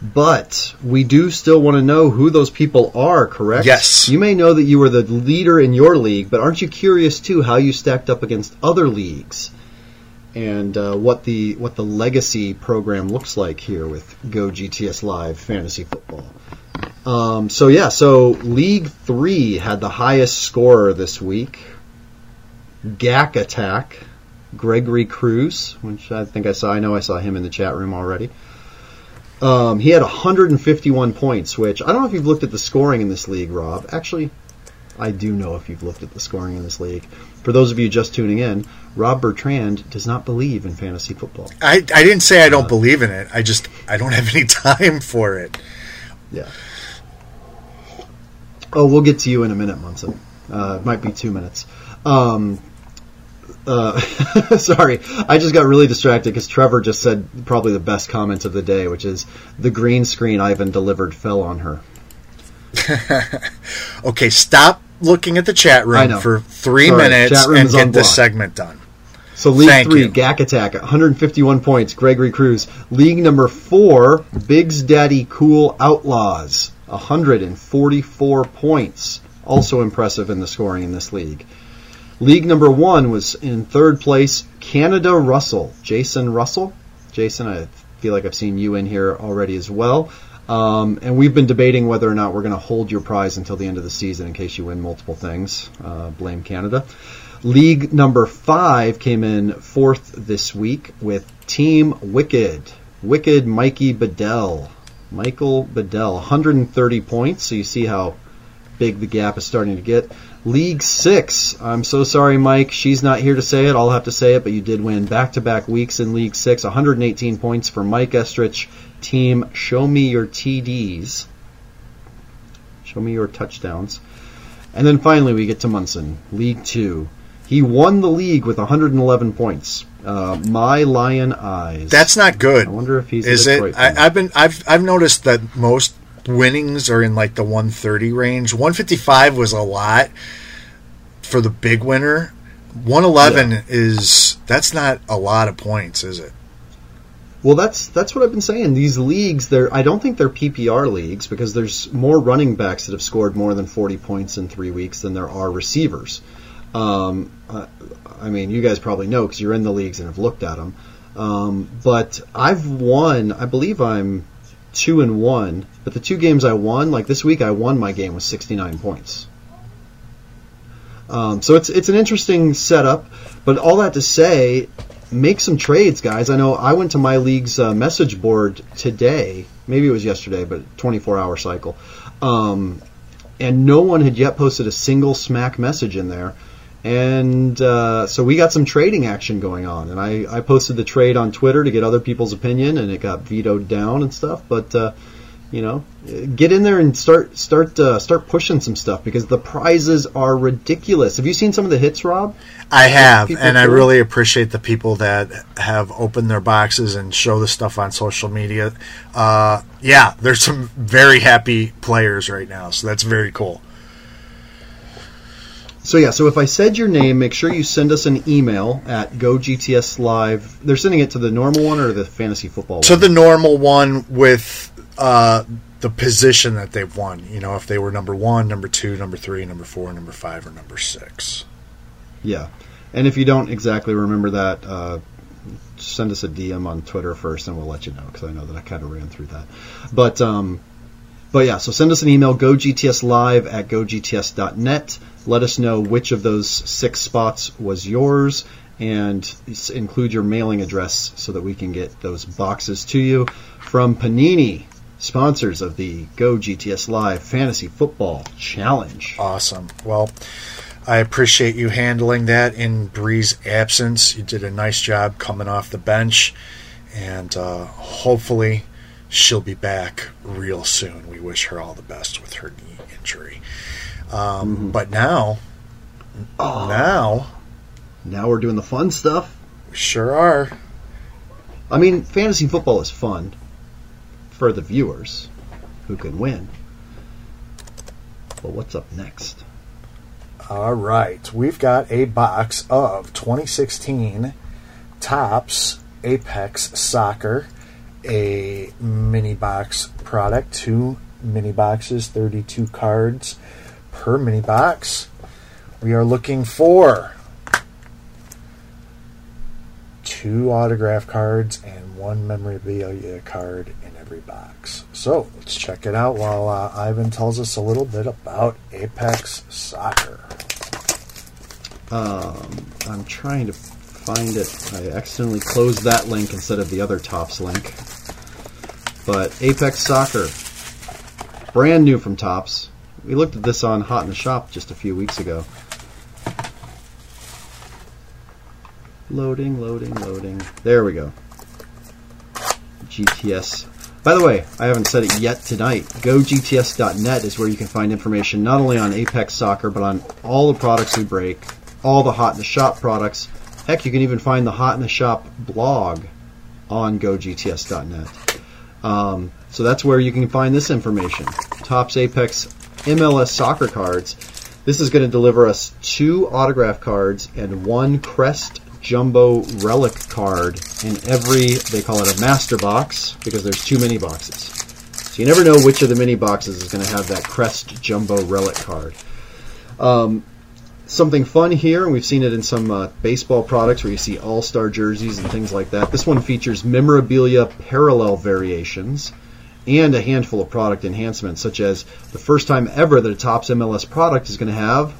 But we do still want to know who those people are, correct? Yes. You may know that you were the leader in your league, but aren't you curious, too, how you stacked up against other leagues and uh, what the what the legacy program looks like here with Go G T S Live Fantasy Football? Um, so, yeah, so League three had the highest scorer this week. G A C Attack, Gregory Cruz, which I think I saw. I know I saw him in the chat room already. Um, he had one hundred fifty-one points, which I don't know if you've looked at the scoring in this league, Rob. Actually, I do know if you've looked at the scoring in this league. For those of you just tuning in, Rob Bertrand does not believe in fantasy football. I, I didn't say I don't uh, believe in it. I just I don't have any time for it. Yeah. Oh, we'll get to you in a minute, Munson. Uh, it might be two minutes. Um, uh, sorry, I just got really distracted because Trevor just said probably the best comment of the day, which is, the green screen Ivan delivered fell on her. Okay, stop looking at the chat room for three Sorry, minutes and get this segment done. So League Thank three, you. G A C Attack, one hundred fifty-one points, Gregory Cruz. League number four, Big's Daddy Cool Outlaws, one hundred forty-four points. Also impressive in the scoring in this league. League number one was in third place, Canada Russell, Jason Russell. Jason, I feel like I've seen you in here already as well. Um, and we've been debating whether or not we're going to hold your prize until the end of the season in case you win multiple things. Uh, blame Canada. League number five came in fourth this week with Team Wicked. Wicked Mikey Bedell. Michael Bedell, one hundred thirty points. So you see how big the gap is starting to get. League six. I'm so sorry, Mike. She's not here to say it. I'll have to say it, but you did win back-to-back weeks in League six. one hundred eighteen points for Mike Estrich. Team Show Me Your T Ds. Show me your touchdowns. And then finally we get to Munson, League two. He won the league with one hundred eleven points. Uh, my Lion Eyes. That's not good. I wonder if he's Is a Detroit it? I, I've been I've I've noticed that most winnings are in like the one thirty range. one fifty-five was a lot for the big winner. one eleven yeah. is that's not a lot of points, is it? Well, that's that's what I've been saying. These leagues, they're I don't think they're P P R leagues because there's more running backs that have scored more than forty points in three weeks than there are receivers. Um, uh, I mean, you guys probably know because you're in the leagues and have looked at them. Um, but I've won. I believe I'm two and one. But the two games I won, like this week, I won my game with sixty-nine points. Um, so it's it's an interesting setup. But all that to say. Make some trades, guys. I know I went to my league's uh, message board today. Maybe it was yesterday, but twenty-four hour cycle. Um, and no one had yet posted a single smack message in there. And uh, so we got some trading action going on. And I, I posted the trade on Twitter to get other people's opinion, and it got vetoed down and stuff. But, uh, you know, get in there and start start uh, start pushing some stuff because the prizes are ridiculous. Have you seen some of the hits, Rob? I have, and I really appreciate the people that have opened their boxes and show the stuff on social media. Uh, yeah, there's some very happy players right now, so that's very cool. So, yeah, so if I said your name, make sure you send us an email at Go G T S Live. They're sending it to the normal one or the fantasy football to one? To the normal one with... Uh, the position that they've won, you know, if they were number one, number two, number three, number four, number five, or number six. Yeah. And if you don't exactly remember that, uh, send us a D M on Twitter first and we'll let you know because I know that I kind of ran through that. But um, But yeah, so send us an email, go g t s live at go g t s dot net. Let us know which of those six spots was yours, and include your mailing address so that we can get those boxes to you. From Panini, sponsors of the Go G T S Live Fantasy Football Challenge. Awesome. Well, I appreciate you handling that in Bree's absence. You did a nice job coming off the bench, and uh, hopefully she'll be back real soon. We wish her all the best with her knee injury. Um, mm-hmm. But now, oh. now... Now we're doing the fun stuff. We sure are. I mean, fantasy football is fun for the viewers who can win. But what's up next? All right. We've got a box of twenty sixteen Topps Apex Soccer, a mini box product, two mini boxes, thirty-two cards per mini box. We are looking for two autograph cards and one memorabilia card in every box. So let's check it out while uh, Ivan tells us a little bit about Apex Soccer. Um, I'm trying to find it. I accidentally closed that link instead of the other Topps link. But Apex Soccer, brand new from Topps. We looked at this on Hot in the Shop just a few weeks ago. Loading, loading, loading. There we go. G T S. By the way, I haven't said it yet tonight. go g t s dot net is where you can find information not only on Apex Soccer, but on all the products we break, all the Hot in the Shop products. Heck, you can even find the Hot in the Shop blog on go g t s dot net. Um, so that's where you can find this information. Topps Apex M L S Soccer cards. This is going to deliver us two autograph cards and one crest jumbo relic card in every, they call it a master box because there's two mini boxes, so you never know which of the mini boxes is going to have that crest jumbo relic card. Um, something fun here, and we've seen it in some uh, baseball products where you see all-star jerseys and things like that. This one features memorabilia parallel variations and a handful of product enhancements, such as the first time ever that a Topps M L S product is going to have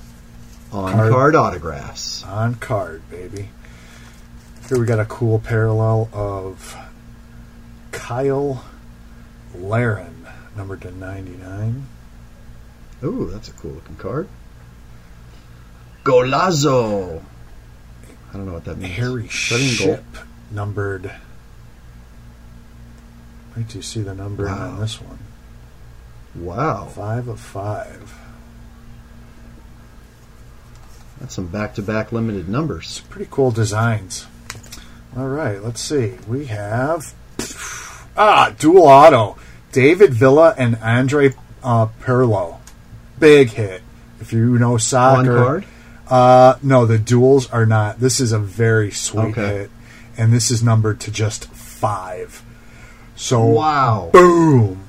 on-card card autographs. On-card, baby. Here we got a cool parallel of Kyle Larin, numbered to ninety-nine. Ooh, that's a cool-looking card. Golazo! I don't know what that means. Harry Ship, numbered... Wait till you see the number wow. on this one. Wow. Five of five. That's some back-to-back limited numbers. It's pretty cool designs. All right, let's see. We have ah dual auto, David Villa and Andre uh, Pirlo. Big hit. If you know soccer, on card? Uh, no, the duels are not. This is a very sweet okay. hit, and this is numbered to just five. So wow, boom,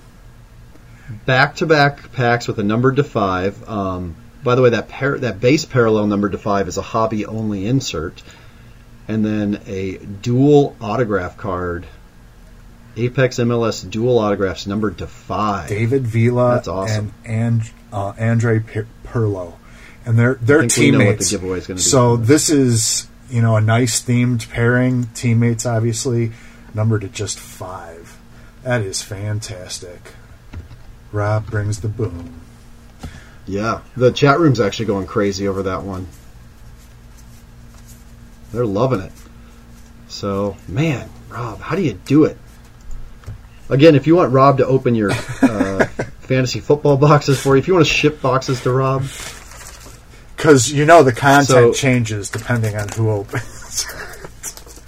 back-to-back packs with a numbered to five. Um, by the way, that par- that base parallel number to five is a hobby only insert. And then a dual autograph card. Apex M L S dual autographs numbered to five. David Villa That's awesome. and, and uh, Andre Pirlo. And they're, they're teammates. We know what the giveaway is going to be. So this is, you know, a nice themed pairing. Teammates, obviously, numbered to just five. That is fantastic. Rob brings the boom. Yeah, the chat room's actually going crazy over that one. They're loving it. So, man, Rob, how do you do it? Again, if you want Rob to open your uh, fantasy football boxes for you, if you want to ship boxes to Rob. Because, you know, the content so, changes depending on who opens.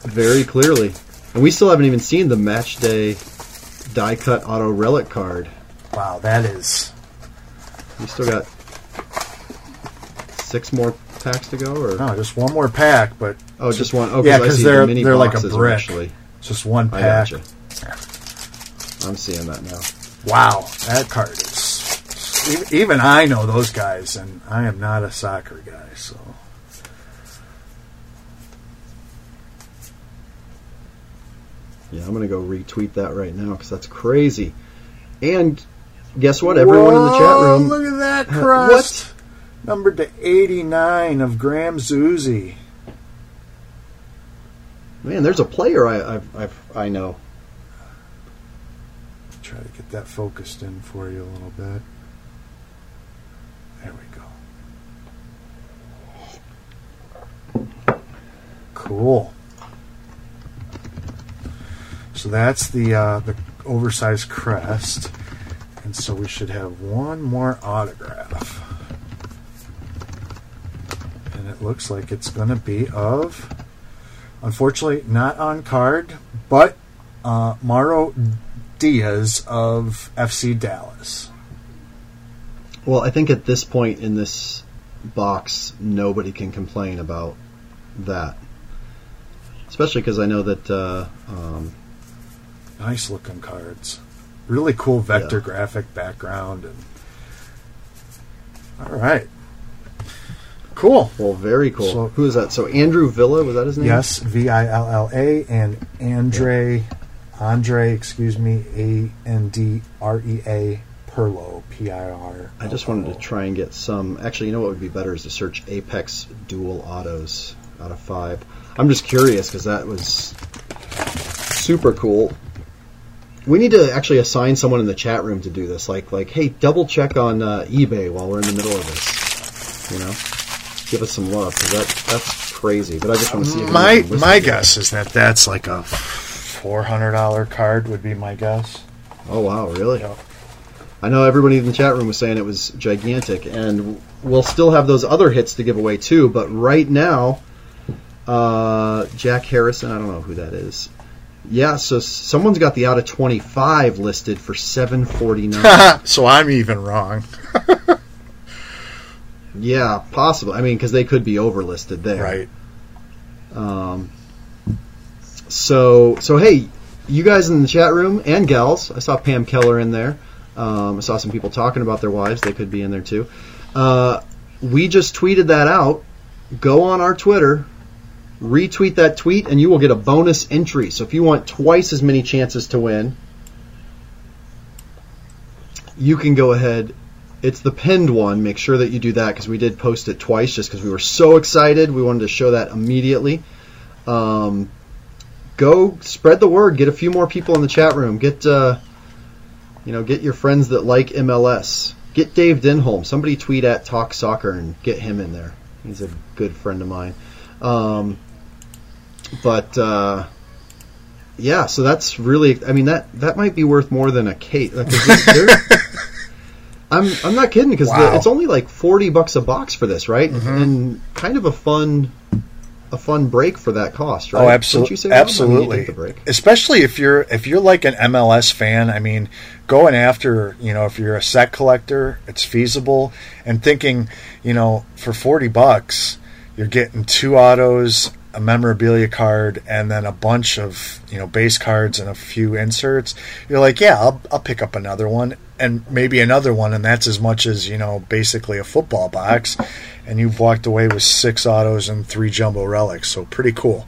Very clearly. And we still haven't even seen the Match Day die-cut auto relic card. Wow, that is... We still got six more packs to go, or no, just one more pack. But oh, just one. Oh, yeah, because they're the they're like a brick. Actually. Just one pack. Gotcha. I'm seeing that now. Wow, that card is. Even I know those guys, and I am not a soccer guy, so. Yeah, I'm gonna go retweet that right now because that's crazy, and. guess what? Everyone Whoa, in the chat room. Look at that crust. Uh, what? Numbered to eighty-nine of Graham Zuzi. Man, there's a player I I I, I know. I'll try to get that focused in for you a little bit. There we go. Cool. So that's the uh, the oversized crest, and so we should have one more autograph, and it looks like it's going to be of, unfortunately not on card, but uh, Mauro Diaz of F C Dallas. Well, I think at this point in this box, nobody can complain about that, especially because I know that. Uh, um, Nice looking cards. Really cool vector yeah. graphic background. And all right. Cool. Well, very cool. So, who is that? So Andrew Villa, was that his name? Yes, V I L L A, and Andre, Andre, excuse me, A N D R E A, Pirlo, P I R. I just wanted to try and get some. Actually, you know what would be better is to search Apex Dual Autos out of five. I'm just curious because that was super cool. We need to actually assign someone in the chat room to do this. Like, like, hey, double check on uh, eBay while we're in the middle of this. You know, give us some love because that that's crazy. But I just want to see. If my my guess is that that's like a four hundred dollar card would be my guess. Oh wow, really? Yep. I know everybody in the chat room was saying it was gigantic, and we'll still have those other hits to give away too. But right now, uh, Jack Harrison. I don't know who that is. Yeah, so someone's got the out of twenty-five listed for seven forty-nine. So I'm even wrong. Yeah, possible. I mean, because they could be overlisted there, right? Um. So, so hey, you guys in the chat room and gals, I saw Pam Keller in there. Um, I saw some people talking about their wives. They could be in there too. Uh, we just tweeted that out. Go on our Twitter. Retweet that tweet, and you will get a bonus entry. So if you want twice as many chances to win, you can go ahead. It's the pinned one. Make sure that you do that because we did post it twice just because we were so excited. We wanted to show that immediately. Um, go spread the word. Get a few more people in the chat room. Get uh, you know, get your friends that like M L S. Get Dave Denholm. Somebody tweet at Talk Soccer and get him in there. He's a good friend of mine. Um, but, uh, yeah, so that's really, I mean, that, that might be worth more than a case. Like, I'm, I'm not kidding. Cause wow. the, it's only like forty bucks a box for this, right? Mm-hmm. And kind of a fun, a fun break for that cost, right? Oh, absolutely. Don't you say that? Absolutely. I mean, you take the break. Especially if you're, if you're like an M L S fan, I mean, going after, you know, if you're a set collector, it's feasible, and thinking, you know, for forty bucks, you're getting two autos, a memorabilia card, and then a bunch of, you know, base cards and a few inserts. You're like, yeah, I'll, I'll pick up another one and maybe another one, and that's as much as, you know, basically a football box. And you've walked away with six autos and three jumbo relics, so pretty cool.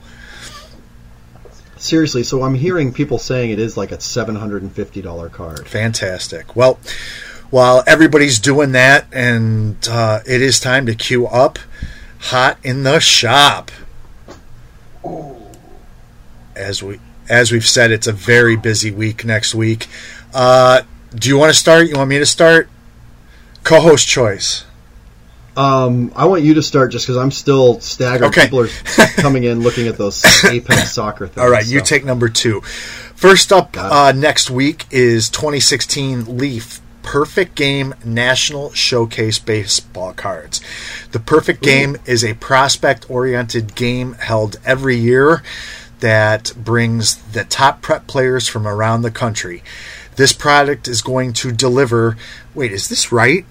Seriously, so I'm hearing people saying it is like a seven hundred fifty dollar card. Fantastic. Well, while everybody's doing that, and uh, it is time to queue up Hot in the Shop. As we as we've said, it's a very busy week next week. Uh, do you want to start? You want me to start? Co-host choice. Um, I want you to start just because I'm still staggered. Okay. People are coming in looking at those Apex Soccer things. All right, so. You take number two. First up uh, next week is twenty sixteen Leaf Perfect Game National Showcase Baseball Cards. The Perfect Game is a prospect-oriented game held every year that brings the top prep players from around the country. This product is going to deliver, wait, is this right?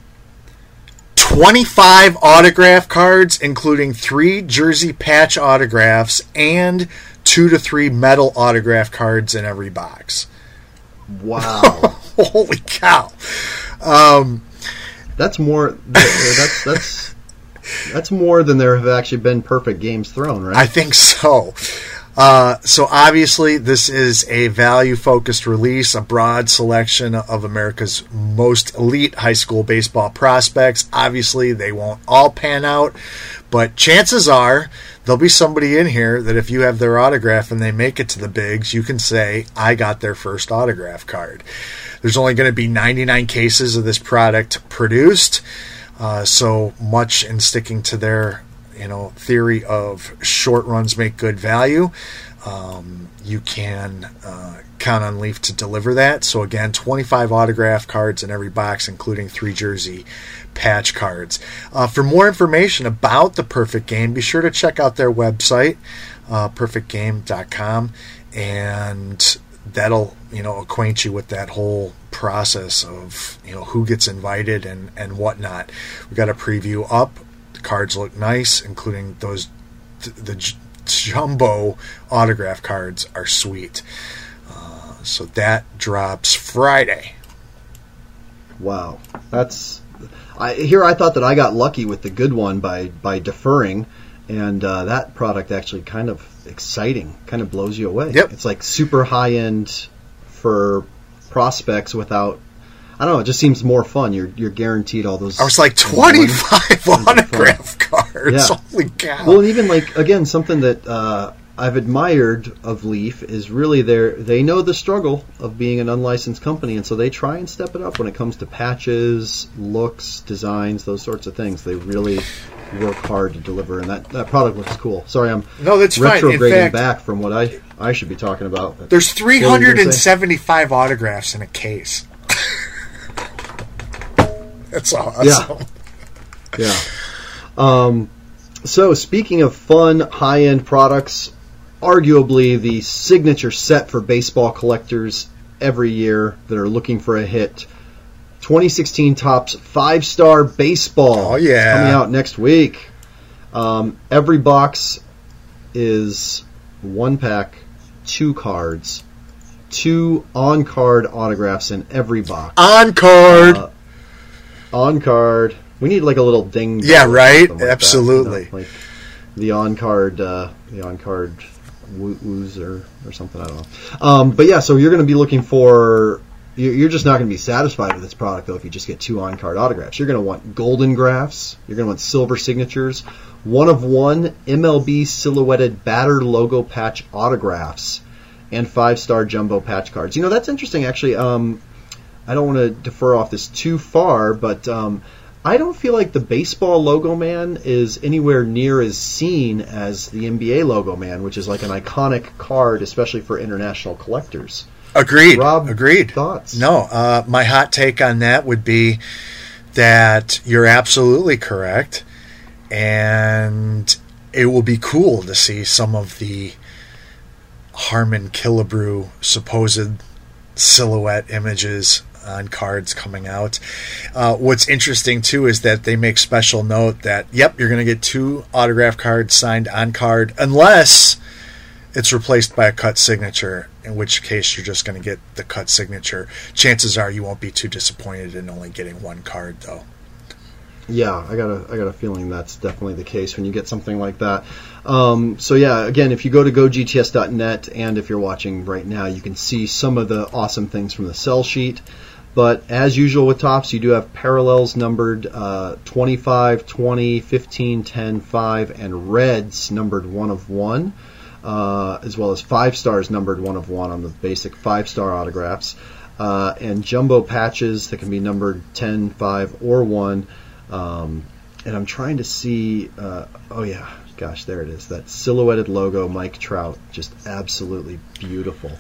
twenty-five autograph cards, including three jersey patch autographs and two to three metal autograph cards in every box. Wow. Holy cow! Um, that's more. That's that's that's more than there have actually been perfect games thrown, right? I think so. Uh, so obviously this is a value-focused release, a broad selection of America's most elite high school baseball prospects. Obviously they won't all pan out, but chances are there'll be somebody in here that if you have their autograph and they make it to the bigs, you can say, I got their first autograph card. There's only going to be ninety-nine cases of this product produced, uh, so much in sticking to their you know, theory of short runs make good value. Um, you can uh, count on Leaf to deliver that. So again, twenty-five autograph cards in every box, including three jersey patch cards. Uh, for more information about The Perfect Game, be sure to check out their website, uh, perfect game dot com, and that'll, you know, acquaint you with that whole process of, you know, who gets invited and, and whatnot. We've got a preview up. Cards look nice, including those th- the j- jumbo autograph cards are sweet. Uh, so that drops Friday. Wow, that's I here. I thought that I got lucky with the good one by by deferring, and uh, that product actually kind of exciting, kind of blows you away. Yep. It's like super high end for prospects without. I don't know. It just seems more fun. You're you're guaranteed all those. I was like twenty-five autograph cards. Yeah. Holy cow! Well, and even like again, something that uh, I've admired of Leaf is really their. They know the struggle of being an unlicensed company, and so they try and step it up when it comes to patches, looks, designs, those sorts of things. They really work hard to deliver, and that, that product looks cool. Sorry, I'm no, that's retrograding fine. In fact, back from what I I should be talking about. There's three hundred seventy-five autographs in a case. That's awesome. Yeah. yeah. Um, so speaking of fun, high-end products, arguably the signature set for baseball collectors every year that are looking for a hit, twenty sixteen Topps five-star baseball. Oh, yeah. Coming out next week. Um, every box is one pack, two cards, two on-card autographs in every box. On-card! Uh, On card, we need like a little ding. Yeah, right. Like absolutely, that, you know, like the on card, uh, the on card woos or, or something. I don't know. Um, but yeah, so you're going to be looking for. You're just not going to be satisfied with this product though if you just get two on card autographs. You're going to want golden graphs. You're going to want silver signatures, one of one M L B silhouetted batter logo patch autographs, and five star jumbo patch cards. You know that's interesting actually. Um, I don't want to defer off this too far, but um, I don't feel like the baseball logo man is anywhere near as seen as the N B A logo man, which is like an iconic card, especially for international collectors. Agreed. Rob, agreed. Thoughts? No, uh, my hot take on that would be that you're absolutely correct, and it will be cool to see some of the Harmon Killebrew supposed silhouette images on cards coming out. Uh, what's interesting too is that they make special note that yep, you're going to get two autograph cards signed on card unless it's replaced by a cut signature, in which case you're just going to get the cut signature. Chances are you won't be too disappointed in only getting one card though. Yeah, I got a I got a feeling that's definitely the case when you get something like that. Um, so yeah, again, if you go to go G T S dot net and if you're watching right now, you can see some of the awesome things from the sell sheet. But as usual with Topps, you do have parallels numbered uh, twenty-five, twenty, fifteen, ten, five, and reds numbered one of one, uh, as well as five stars numbered one of one on the basic five-star autographs, uh, and jumbo patches that can be numbered ten, five, or one. Um, and I'm trying to see, uh, oh yeah, gosh, there it is. That silhouetted logo, Mike Trout, just absolutely beautiful.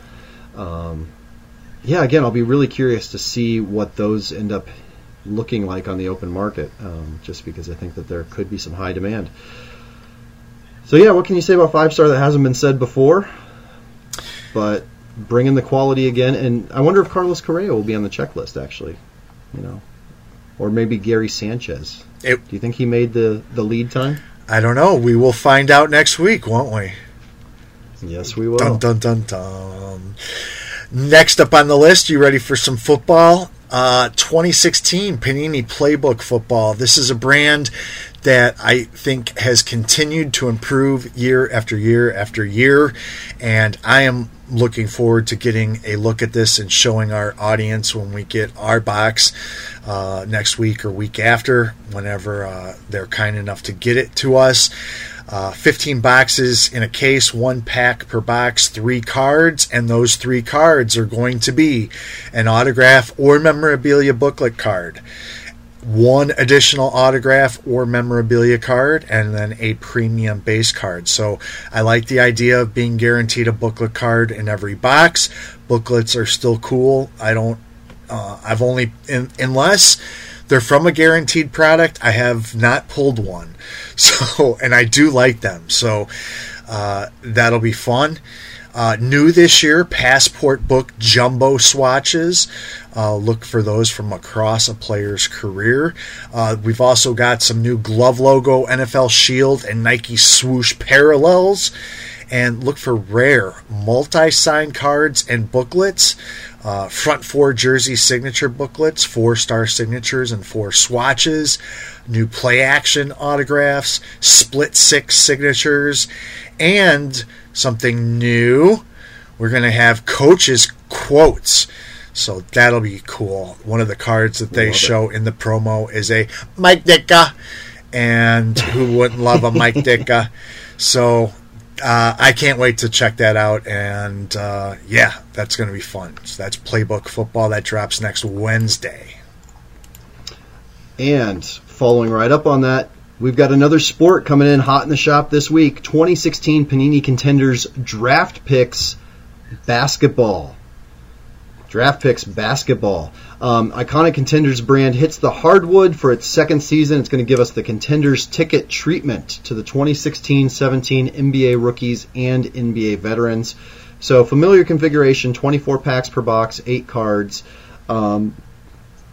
Um, yeah, again, I'll be really curious to see what those end up looking like on the open market, um, just because I think that there could be some high demand. So yeah, what can you say about Five Star that hasn't been said before? But bring in the quality again, and I wonder if Carlos Correa will be on the checklist, actually, you know. Or maybe Gary Sanchez. It, Do you think he made the, the lead time? I don't know. We will find out next week, won't we? Yes, we will. Dun, dun, dun, dun. Next up on the list, you ready for some football? Uh, twenty sixteen Panini Playbook Football. This is a brand that I think has continued to improve year after year after year, and I am looking forward to getting a look at this and showing our audience when we get our box uh, next week or week after, whenever uh, they're kind enough to get it to us. Uh, fifteen boxes in a case, one pack per box, three cards, and those three cards are going to be an autograph or memorabilia booklet card, one additional autograph or memorabilia card, and then a premium base card. So I like the idea of being guaranteed a booklet card in every box. Booklets are still cool. I don't, uh, I've only, in, unless they're from a guaranteed product, I have not pulled one. So, and I do like them. So uh, that'll be fun. Uh, new this year, Passport Book Jumbo Swatches. Uh, look for those from across a player's career. Uh, we've also got some new glove logo, N F L Shield, and Nike swoosh parallels. And look for rare multi-signed cards and booklets. Uh, front four jersey signature booklets, four-star signatures, and four swatches. New play-action autographs, split six signatures, and something new, we're going to have coaches' quotes. So that'll be cool. One of the cards that they show in the promo is a Mike Ditka. And who wouldn't love a Mike Ditka? So uh, I can't wait to check that out. And, uh, yeah, that's going to be fun. So that's Playbook Football. That drops next Wednesday. And following right up on that, we've got another sport coming in hot in the shop this week. twenty sixteen Panini Contenders Draft Picks Basketball. Draft Picks Basketball. Um, Iconic Contenders brand hits the hardwood for its second season. It's going to give us the Contenders ticket treatment to the twenty sixteen seventeen N B A rookies and N B A veterans. So familiar configuration, twenty-four packs per box, eight cards. Um,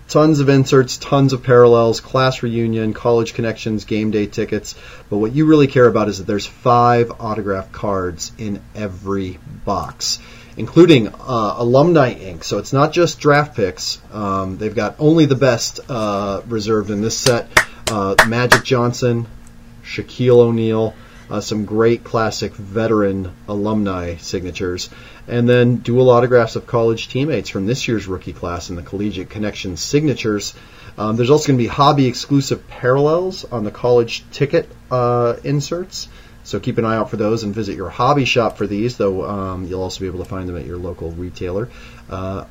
Tons of inserts, tons of parallels, class reunion, college connections, game day tickets. But what you really care about is that there's five autograph cards in every box, including uh, alumni ink. So it's not just draft picks. Um, they've got only the best uh, reserved in this set. Uh, Magic Johnson, Shaquille O'Neal, uh, some great classic veteran alumni signatures. And then dual autographs of college teammates from this year's rookie class and the Collegiate Connection signatures. Um, there's also going to be hobby-exclusive parallels on the college ticket uh, inserts, so keep an eye out for those and visit your hobby shop for these, though um, you'll also be able to find them at your local retailer. Uh,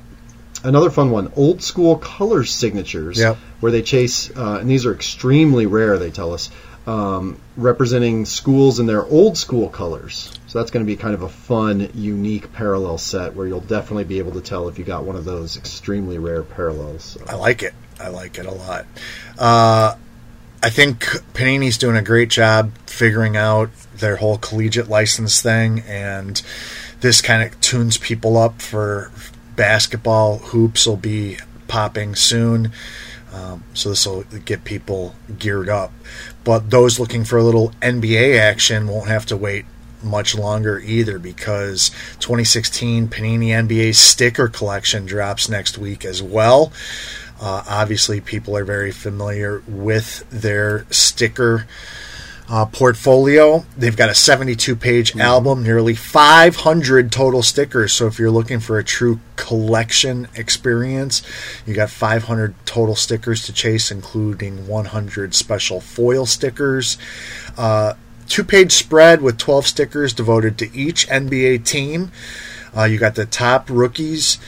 another fun one, old-school color signatures, yep, where they chase, uh, and these are extremely rare, they tell us, Um, representing schools in their old school colors. So that's going to be kind of a fun, unique parallel set where you'll definitely be able to tell if you got one of those extremely rare parallels. So. I like it. I like it a lot. Uh, I think Panini's doing a great job figuring out their whole collegiate license thing, and this kind of tunes people up for basketball. Hoops will be popping soon. Um, so this will get people geared up. But those looking for a little N B A action won't have to wait much longer either, because twenty sixteen Panini N B A sticker collection drops next week as well. Uh, obviously, people are very familiar with their sticker uh, portfolio. They've got a seventy-two page mm-hmm. album, nearly five hundred total stickers. So if you're looking for a true collection experience, you got five hundred total stickers to chase, including one hundred special foil stickers. Uh, two-page spread with twelve stickers devoted to each N B A team. Uh, you got the top rookies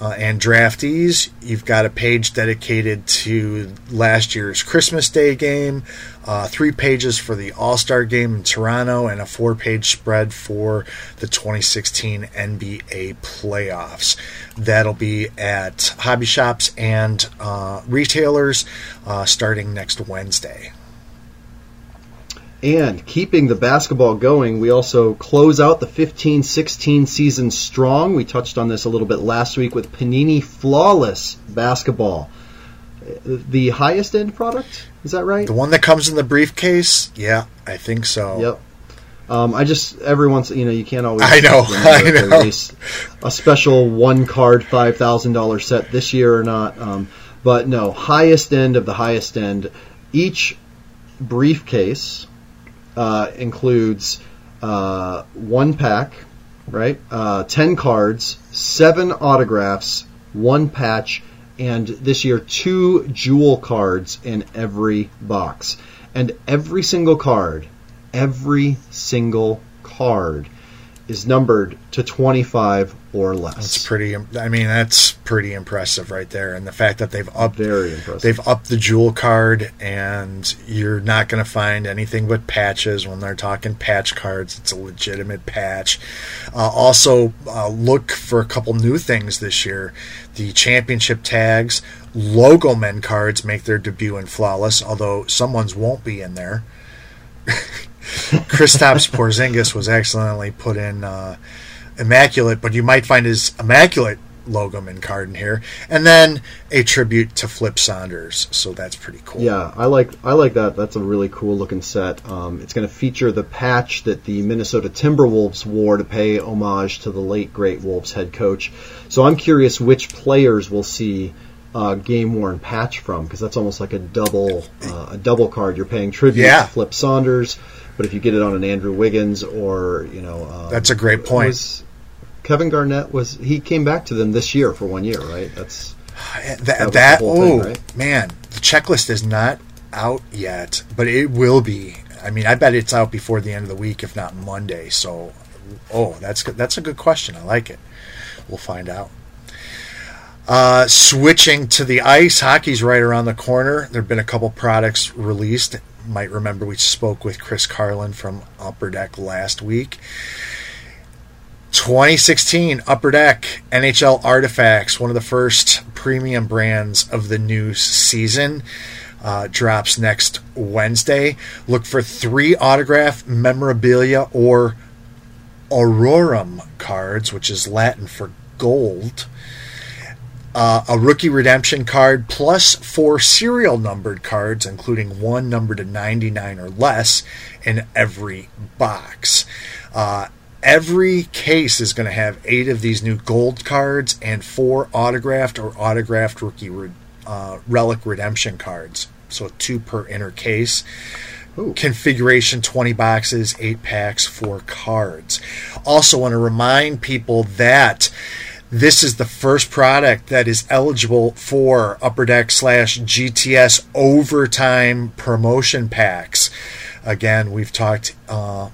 uh, and draftees. You've got a page dedicated to last year's Christmas Day game, uh, three pages for the All-Star game in Toronto, and a four-page spread for the twenty sixteen N B A playoffs. That'll be at hobby shops and uh, retailers uh, starting next Wednesday. And keeping the basketball going, we also close out the fifteen sixteen season strong. We touched on this a little bit last week with Panini Flawless Basketball. The highest end product? Is that right? The one that comes in the briefcase? Yeah, I think so. Yep. Um, I just, every once, you know, you can't always. I know, I know. Release a special one card five thousand dollars set this year or not. Um, but no, highest end of the highest end. Each briefcase uh, includes uh, one pack, right? Uh, ten cards, seven autographs, one patch, and this year two jewel cards in every box. And every single card, every single card is numbered to twenty-five or less. That's pretty. I mean, that's pretty impressive right there. And the fact that they've upped, very impressive. They've upped the jewel card, and you're not going to find anything but patches when they're talking patch cards. It's a legitimate patch. Uh, also, uh, look for a couple new things this year. The championship tags, logo men cards make their debut in Flawless, although someone's won't be in there. Kristaps Porzingis was accidentally put in uh, Immaculate, but you might find his Immaculate logo and card in here, and then a tribute to Flip Saunders. So that's pretty cool. Yeah, I like I like that. That's a really cool looking set. Um, it's going to feature the patch that the Minnesota Timberwolves wore to pay homage to the late great Wolves head coach. So I'm curious which players will see Uh, game-worn patch from, because that's almost like a double uh, a double card. You're paying tribute yeah. to Flip Saunders, but if you get it on an Andrew Wiggins or, you know... Um, that's a great point. Was, Kevin Garnett, was he came back to them this year for one year, right? That's That, that, that oh, thing, right? Man, the checklist is not out yet, but it will be. I mean, I bet it's out before the end of the week, if not Monday. So, oh, that's that's a good question. I like it. We'll find out. Uh, switching to the ice, hockey's right around the corner. There have been a couple products released. You might remember we spoke with Chris Carlin from Upper Deck last week. twenty sixteen Upper Deck N H L Artifacts, one of the first premium brands of the new season, uh, drops next Wednesday. Look for three autograph memorabilia or aurorum cards, which is Latin for gold. Uh, a rookie redemption card, plus four serial numbered cards, including one numbered to ninety-nine or less in every box. Uh, every case is going to have eight of these new gold cards and four autographed or autographed rookie re- uh, relic redemption cards. So two per inner case. Ooh. Configuration, twenty boxes, eight packs, four cards. Also want to remind people that this is the first product that is eligible for Upper Deck slash G T S overtime promotion packs. Again, we've talked uh,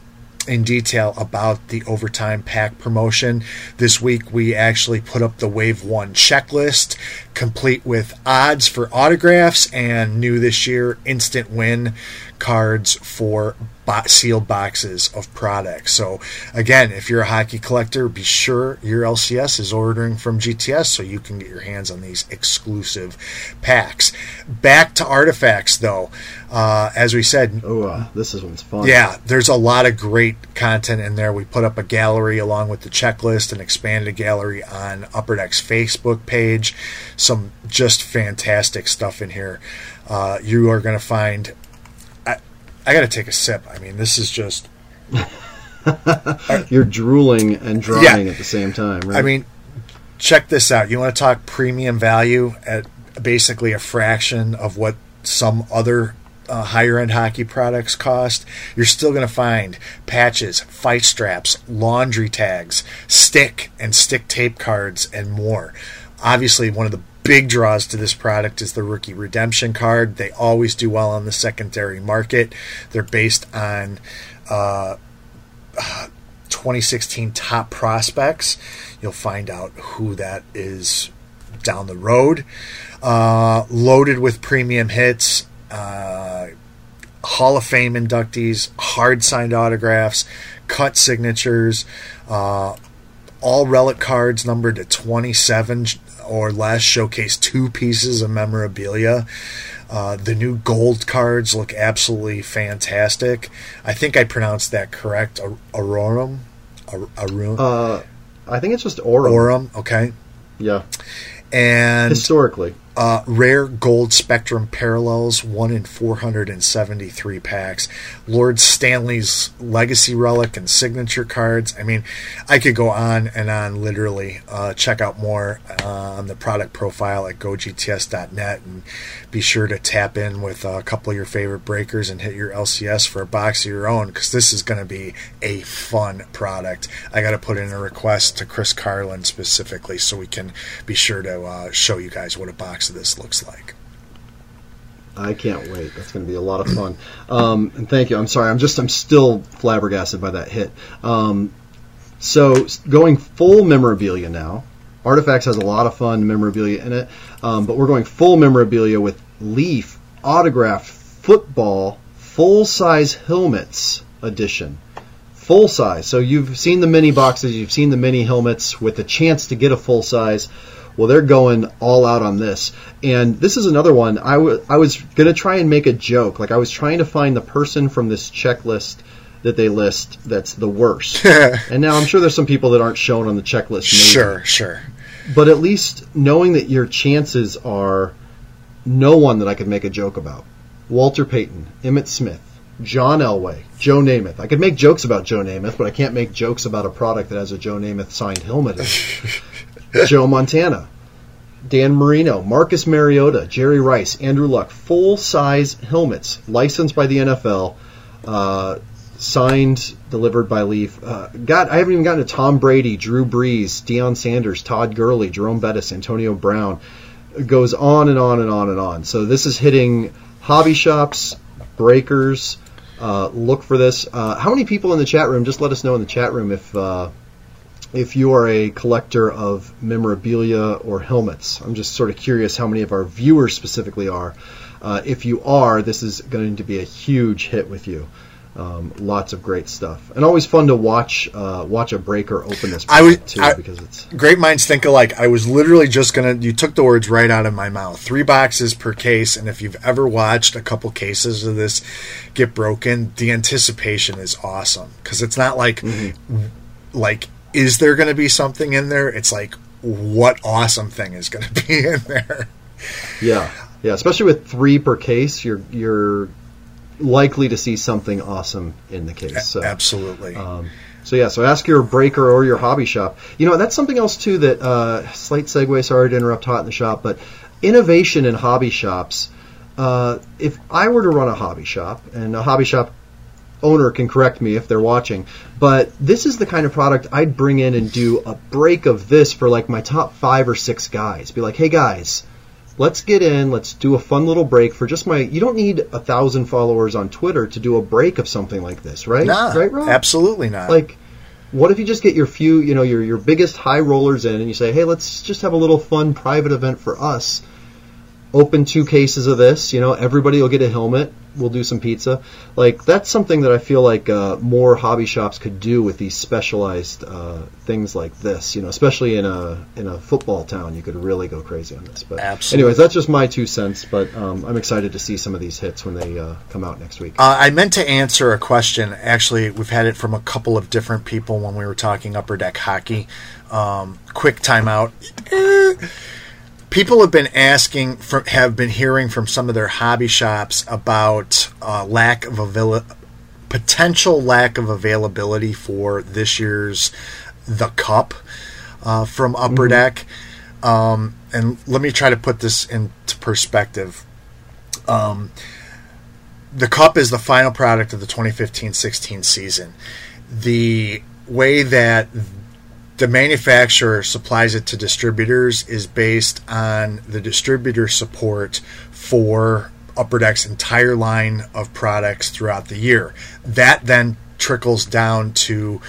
in detail about the overtime pack promotion. This week, we actually put up the Wave one checklist, complete with odds for autographs and new this year instant win cards for sealed boxes of products. So again, if you're a hockey collector, be sure your L C S is ordering from G T S so you can get your hands on these exclusive packs. Back to artifacts, though. Uh, as we said, oh, uh, this is one's fun. Yeah, there's a lot of great content in there. We put up a gallery along with the checklist and expanded a gallery on Upper Deck's Facebook page. Some just fantastic stuff in here. Uh, you are going to find... I got to take a sip. I mean, this is just... You're drooling and drying yeah. at the same time, right? I mean, check this out. You want to talk premium value at basically a fraction of what some other uh, higher-end hockey products cost? You're still going to find patches, fight straps, laundry tags, stick and stick tape cards, and more. Obviously, one of the big draws to this product is the rookie redemption card. They always do well on the secondary market. They're based on uh, twenty sixteen top prospects. You'll find out who that is down the road. Uh, loaded with premium hits, uh, Hall of Fame inductees, hard signed autographs, cut signatures, uh, all relic cards numbered to twenty-seven or less, showcase two pieces of memorabilia. Uh, the new gold cards look absolutely fantastic. I think I pronounced that correct. Aurorum? Aurorum? Uh, I think it's just Aurum. Aurum, okay. Yeah. And historically. Uh, rare gold spectrum parallels, one in four hundred seventy-three packs. Lord Stanley's legacy relic and signature cards. I mean, I could go on and on, literally. Uh, check out more uh, on the product profile at go G T S dot net, and be sure to tap in with a couple of your favorite breakers and hit your L C S for a box of your own, because this is going to be a fun product. I got to put in a request to Chris Carlin specifically, so we can be sure to uh, show you guys what a box this looks like. I can't wait. That's going to be a lot of fun. Um, and thank you. I'm sorry. I'm just, I'm still flabbergasted by that hit. Um, so going full memorabilia now. Artifacts has a lot of fun memorabilia in it, um, but we're going full memorabilia with Leaf autographed football full-size helmets edition. Full size. So you've seen the mini boxes, you've seen the mini helmets with a chance to get a full size. Well, they're going all out on this. And this is another one. I, w- I was going to try and make a joke. Like, I was trying to find the person from this checklist that they list that's the worst. And now I'm sure there's some people that aren't shown on the checklist. Maybe. Sure, sure. But at least knowing that your chances are no one that I could make a joke about. Walter Payton, Emmitt Smith, John Elway, Joe Namath. I could make jokes about Joe Namath, but I can't make jokes about a product that has a Joe Namath signed helmet in it. Joe Montana, Dan Marino, Marcus Mariota, Jerry Rice, Andrew Luck, full-size helmets, licensed by the N F L, uh, signed, delivered by Leaf. Uh, God, I haven't even gotten to Tom Brady, Drew Brees, Deion Sanders, Todd Gurley, Jerome Bettis, Antonio Brown. It goes on and on and on and on. So this is hitting hobby shops, breakers. Uh, look for this. Uh, how many people in the chat room? Just let us know in the chat room if... Uh, If you are a collector of memorabilia or helmets. I'm just sort of curious how many of our viewers specifically are. Uh, if you are, this is going to be a huge hit with you. Um, lots of great stuff, and always fun to watch uh, watch a breaker open this. I was too, I, because it's great minds think alike. I was literally just gonna. You took the words right out of my mouth. Three boxes per case, and if you've ever watched a couple cases of this get broken, the anticipation is awesome, because it's not like mm-hmm. like. Is there going to be something in there? It's like, what awesome thing is going to be in there? Yeah, yeah. Especially with three per case, you're you're likely to see something awesome in the case. So, absolutely. Um, so yeah, so ask your breaker or your hobby shop. You know, that's something else too. That uh, slight segue. Sorry to interrupt. Hot in the shop, but innovation in hobby shops. Uh, if I were to run a hobby shop, and a hobby shop owner can correct me if they're watching, but this is the kind of product I'd bring in and do a break of this for like my top five or six guys. Be like, hey guys, let's get in, let's do a fun little break for just my, you don't need a thousand followers on Twitter to do a break of something like this, right? Nah, right, Rob? Absolutely not. Like, what if you just get your few, you know, your, your biggest high rollers in and you say, hey, let's just have a little fun private event for us. Open two cases of this, you know, everybody will get a helmet. We'll do some pizza. Like, that's something that I feel like uh, more hobby shops could do with these specialized uh, things like this. You know, especially in a in a football town, you could really go crazy on this. But absolutely. Anyways, that's just my two cents. But um, I'm excited to see some of these hits when they uh, come out next week. Uh, I meant to answer a question. Actually, we've had it from a couple of different people when we were talking Upper Deck hockey. Um, quick timeout. People have been asking, for, have been hearing from some of their hobby shops about uh, lack of avail- potential lack of availability for this year's The Cup uh, from Upper mm-hmm. Deck. Um, and let me try to put this into perspective. Um, the Cup is the final product of the twenty fifteen sixteen season. The way that the manufacturer supplies it to distributors is based on the distributor support for Upper Deck's entire line of products throughout the year. That then trickles down to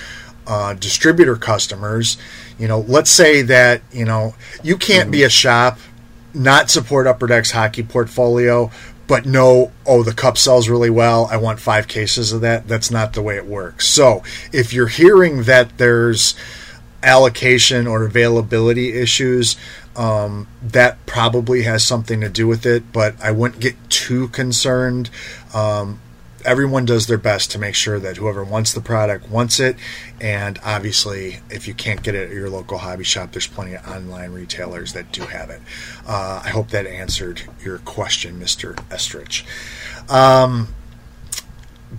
uh, distributor customers. You know, let's say that, you know, you can't mm-hmm. be a shop, not support Upper Deck's hockey portfolio, but no, oh, the cup sells really well, I want five cases of that. That's not the way it works. So if you're hearing that there's allocation or availability issues, um, that probably has something to do with it, but I wouldn't get too concerned. Um, everyone does their best to make sure that whoever wants the product wants it. And obviously, if you can't get it at your local hobby shop, there's plenty of online retailers that do have it. Uh, I hope that answered your question, Mister Estrich. Um,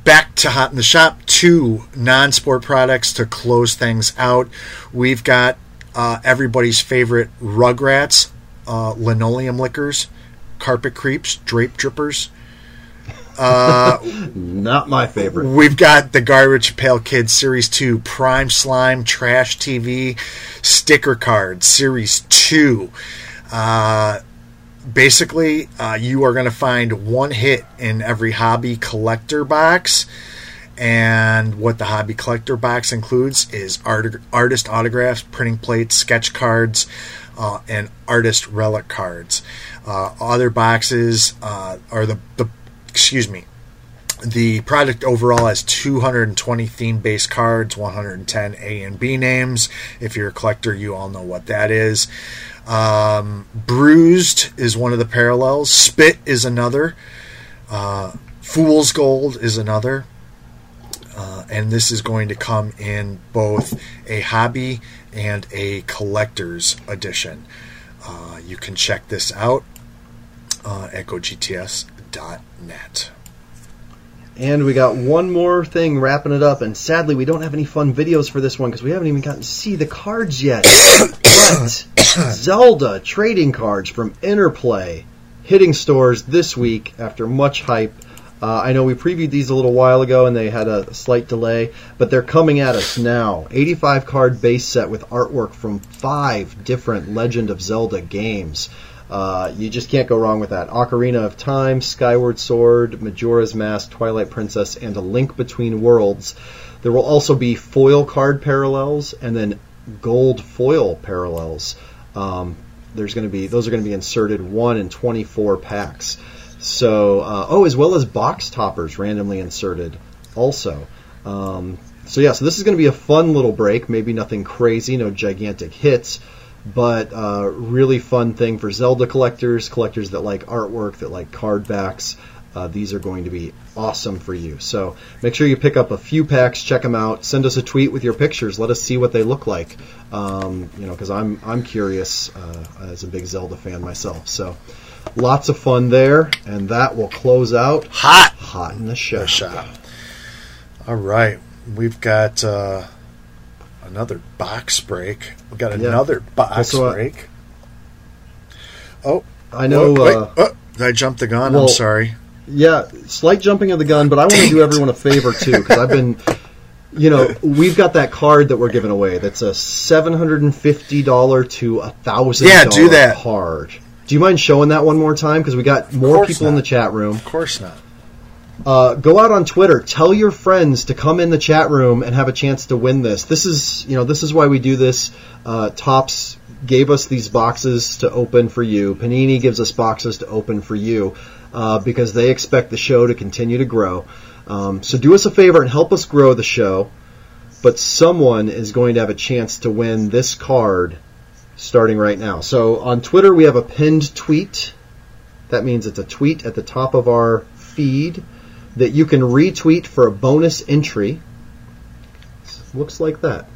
back to Hot in the Shop, two non-sport products to close things out. We've got uh, everybody's favorite Rugrats, uh, linoleum lickers, carpet creeps, drape drippers. Uh, Not my favorite. We've got the Garbage Pail Kids Series two, Prime Slime, Trash T V, Sticker Card Series two. Uh, basically, uh, you are going to find one hit in every hobby collector box. And what the hobby collector box includes is art- artist autographs, printing plates, sketch cards, uh, and artist relic cards. Uh, other boxes uh, are the... the Excuse me. The product overall has two hundred twenty theme-based cards, one hundred ten A and B names. If you're a collector, you all know what that is. Um, bruised is one of the parallels. Spit is another. Uh, Fool's Gold is another. Uh, and this is going to come in both a hobby and a collector's edition. Uh, you can check this out uh, at Go G T S dot com. Dot net. And we got one more thing wrapping it up, and sadly we don't have any fun videos for this one because we haven't even gotten to see the cards yet. But Zelda trading cards from Interplay hitting stores this week after much hype. Uh, I know we previewed these a little while ago and they had a slight delay, but they're coming at us now. eighty-five card base set with artwork from five different Legend of Zelda games. Uh, you just can't go wrong with that. Ocarina of Time, Skyward Sword, Majora's Mask, Twilight Princess, and A Link Between Worlds. There will also be foil card parallels and then gold foil parallels. Um, there's going to be those are going to be inserted one in twenty-four packs. So, uh, oh, as well as box toppers randomly inserted also. Um, so yeah, so this is going to be a fun little break. Maybe nothing crazy, no gigantic hits. But uh, really fun thing for Zelda collectors, collectors that like artwork, that like card backs. Uh, these are going to be awesome for you. So make sure you pick up a few packs, check them out. Send us a tweet with your pictures. Let us see what they look like. Um, you know, because I'm I'm curious uh, as a big Zelda fan myself. So lots of fun there, and that will close out hot, hot in the shop. The shop. All right, we've got. Uh... Another box break. We got another yeah. box what, break. Oh, I know. Wait, uh, wait, oh, I jumped the gun. Well, I'm sorry. Yeah, slight jumping of the gun, but I want to do everyone a favor too because I've been, you know, we've got that card that we're giving away. That's a seven hundred and fifty dollar to a thousand dollar card. Yeah, do that card. Do you mind showing that one more time? Because we got more people not. in the chat room. Of course not. Uh, go out on Twitter. Tell your friends to come in the chat room and have a chance to win this. This is, you know, this is why we do this. Uh, Topps gave us these boxes to open for you. Panini gives us boxes to open for you uh, because they expect the show to continue to grow. Um, so do us a favor and help us grow the show. But someone is going to have a chance to win this card starting right now. So on Twitter we have a pinned tweet. That means it's a tweet at the top of our feed that you can retweet for a bonus entry. Looks like that.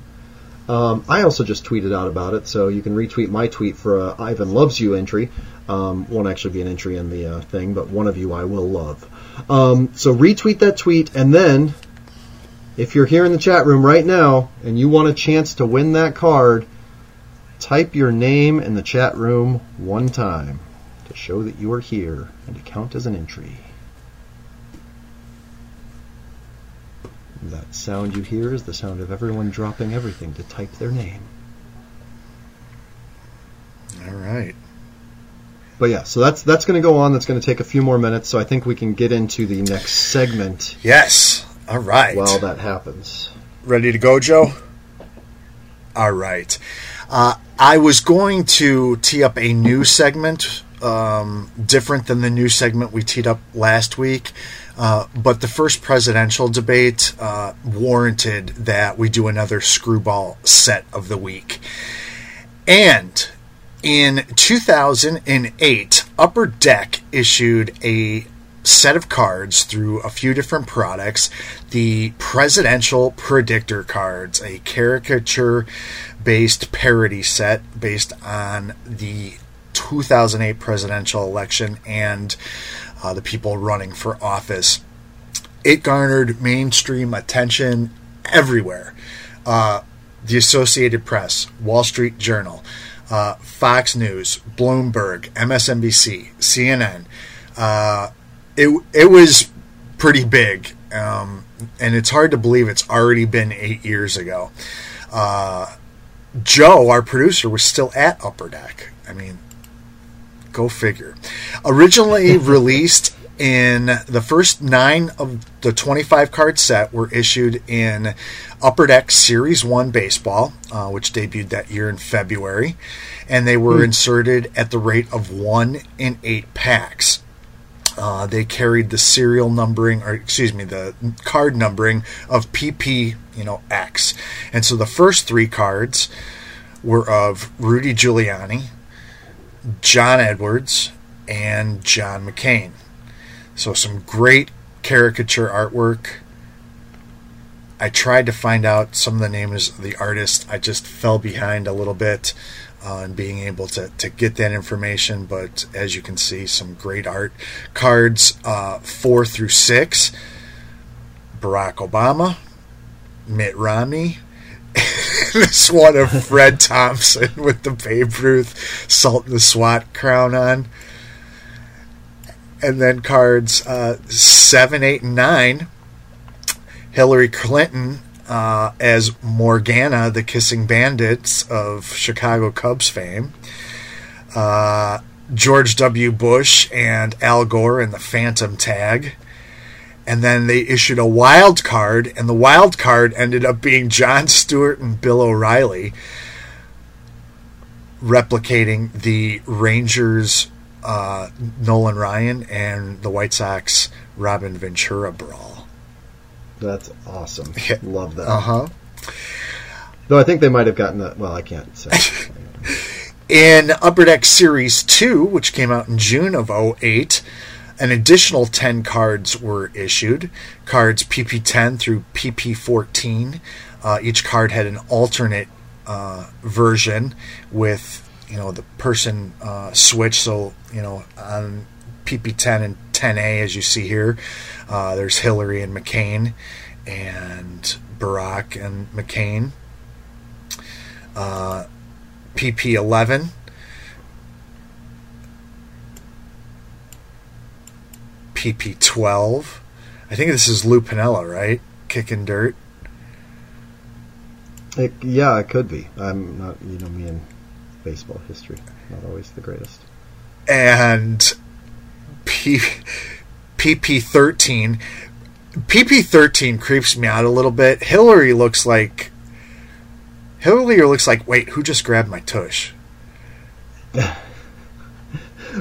Um, I also just tweeted out about it, so you can retweet my tweet for a Ivan Loves You entry. Um, won't actually be an entry in the uh, thing, but one of you I will love. Um, so retweet that tweet, and then if you're here in the chat room right now and you want a chance to win that card, type your name in the chat room one time to show that you are here and to count as an entry. That sound you hear is the sound of everyone dropping everything to type their name. All right. But yeah, so that's that's going to go on. That's going to take a few more minutes, so I think we can get into the next segment. Yes. All right. While that happens. Ready to go, Joe? All right. Uh, I was going to tee up a new segment, um, different than the new segment we teed up last week. Uh, but the first presidential debate uh, warranted that we do another screwball set of the week. And in two thousand eight, Upper Deck issued a set of cards through a few different products. The Presidential Predictor Cards, a caricature-based parody set based on the two thousand eight presidential election and uh, the people running for office. It garnered mainstream attention everywhere. Uh, the Associated Press, Wall Street Journal, uh, Fox News, Bloomberg, M S N B C, C N N. Uh, it it was pretty big, um, and it's hard to believe it's already been eight years ago. Uh, Joe, our producer, was still at Upper Deck. I mean, go figure. Originally released in the first nine of the twenty-five card set were issued in Upper Deck Series one Baseball, uh, which debuted that year in February, and they were mm. inserted at the rate of one in eight packs. Uh, they carried the serial numbering, or excuse me, the card numbering of P P, you know, X. And so the first three cards were of Rudy Giuliani, John Edwards, and John McCain. So some great caricature artwork. I tried to find out some of the names of the artists. I just fell behind a little bit on uh, being able to, to get that information. But as you can see, some great art. Cards uh, four through six. Barack Obama, Mitt Romney. This one of Fred Thompson with the Babe Ruth Salt and the SWAT crown on. And then cards uh, seven, eight, and nine. Hillary Clinton uh, as Morgana, the Kissing Bandits of Chicago Cubs fame. Uh, George W. Bush and Al Gore in the Phantom tag. And then they issued a wild card, and the wild card ended up being Jon Stewart and Bill O'Reilly, replicating the Rangers' uh, Nolan Ryan and the White Sox Robin Ventura brawl. That's awesome. Yeah. Love that. Uh-huh. Though I think they might have gotten that. Well, I can't say. In Upper Deck Series two, which came out in June of oh eight, an additional ten cards were issued, cards P P ten through P P fourteen. Uh, each card had an alternate uh, version with, you know, the person uh, switch. So, you know, on P P ten and ten A, as you see here, uh, there's Hillary and McCain and Barack and McCain. Uh, P P eleven. P P twelve. I think this is Lou Piniella, right? Kicking dirt. It, yeah, it could be. I'm not, you know, me and baseball history, not always the greatest. And P P thirteen. P P thirteen creeps me out a little bit. Hillary looks like. Hillary looks like, wait, who just grabbed my tush?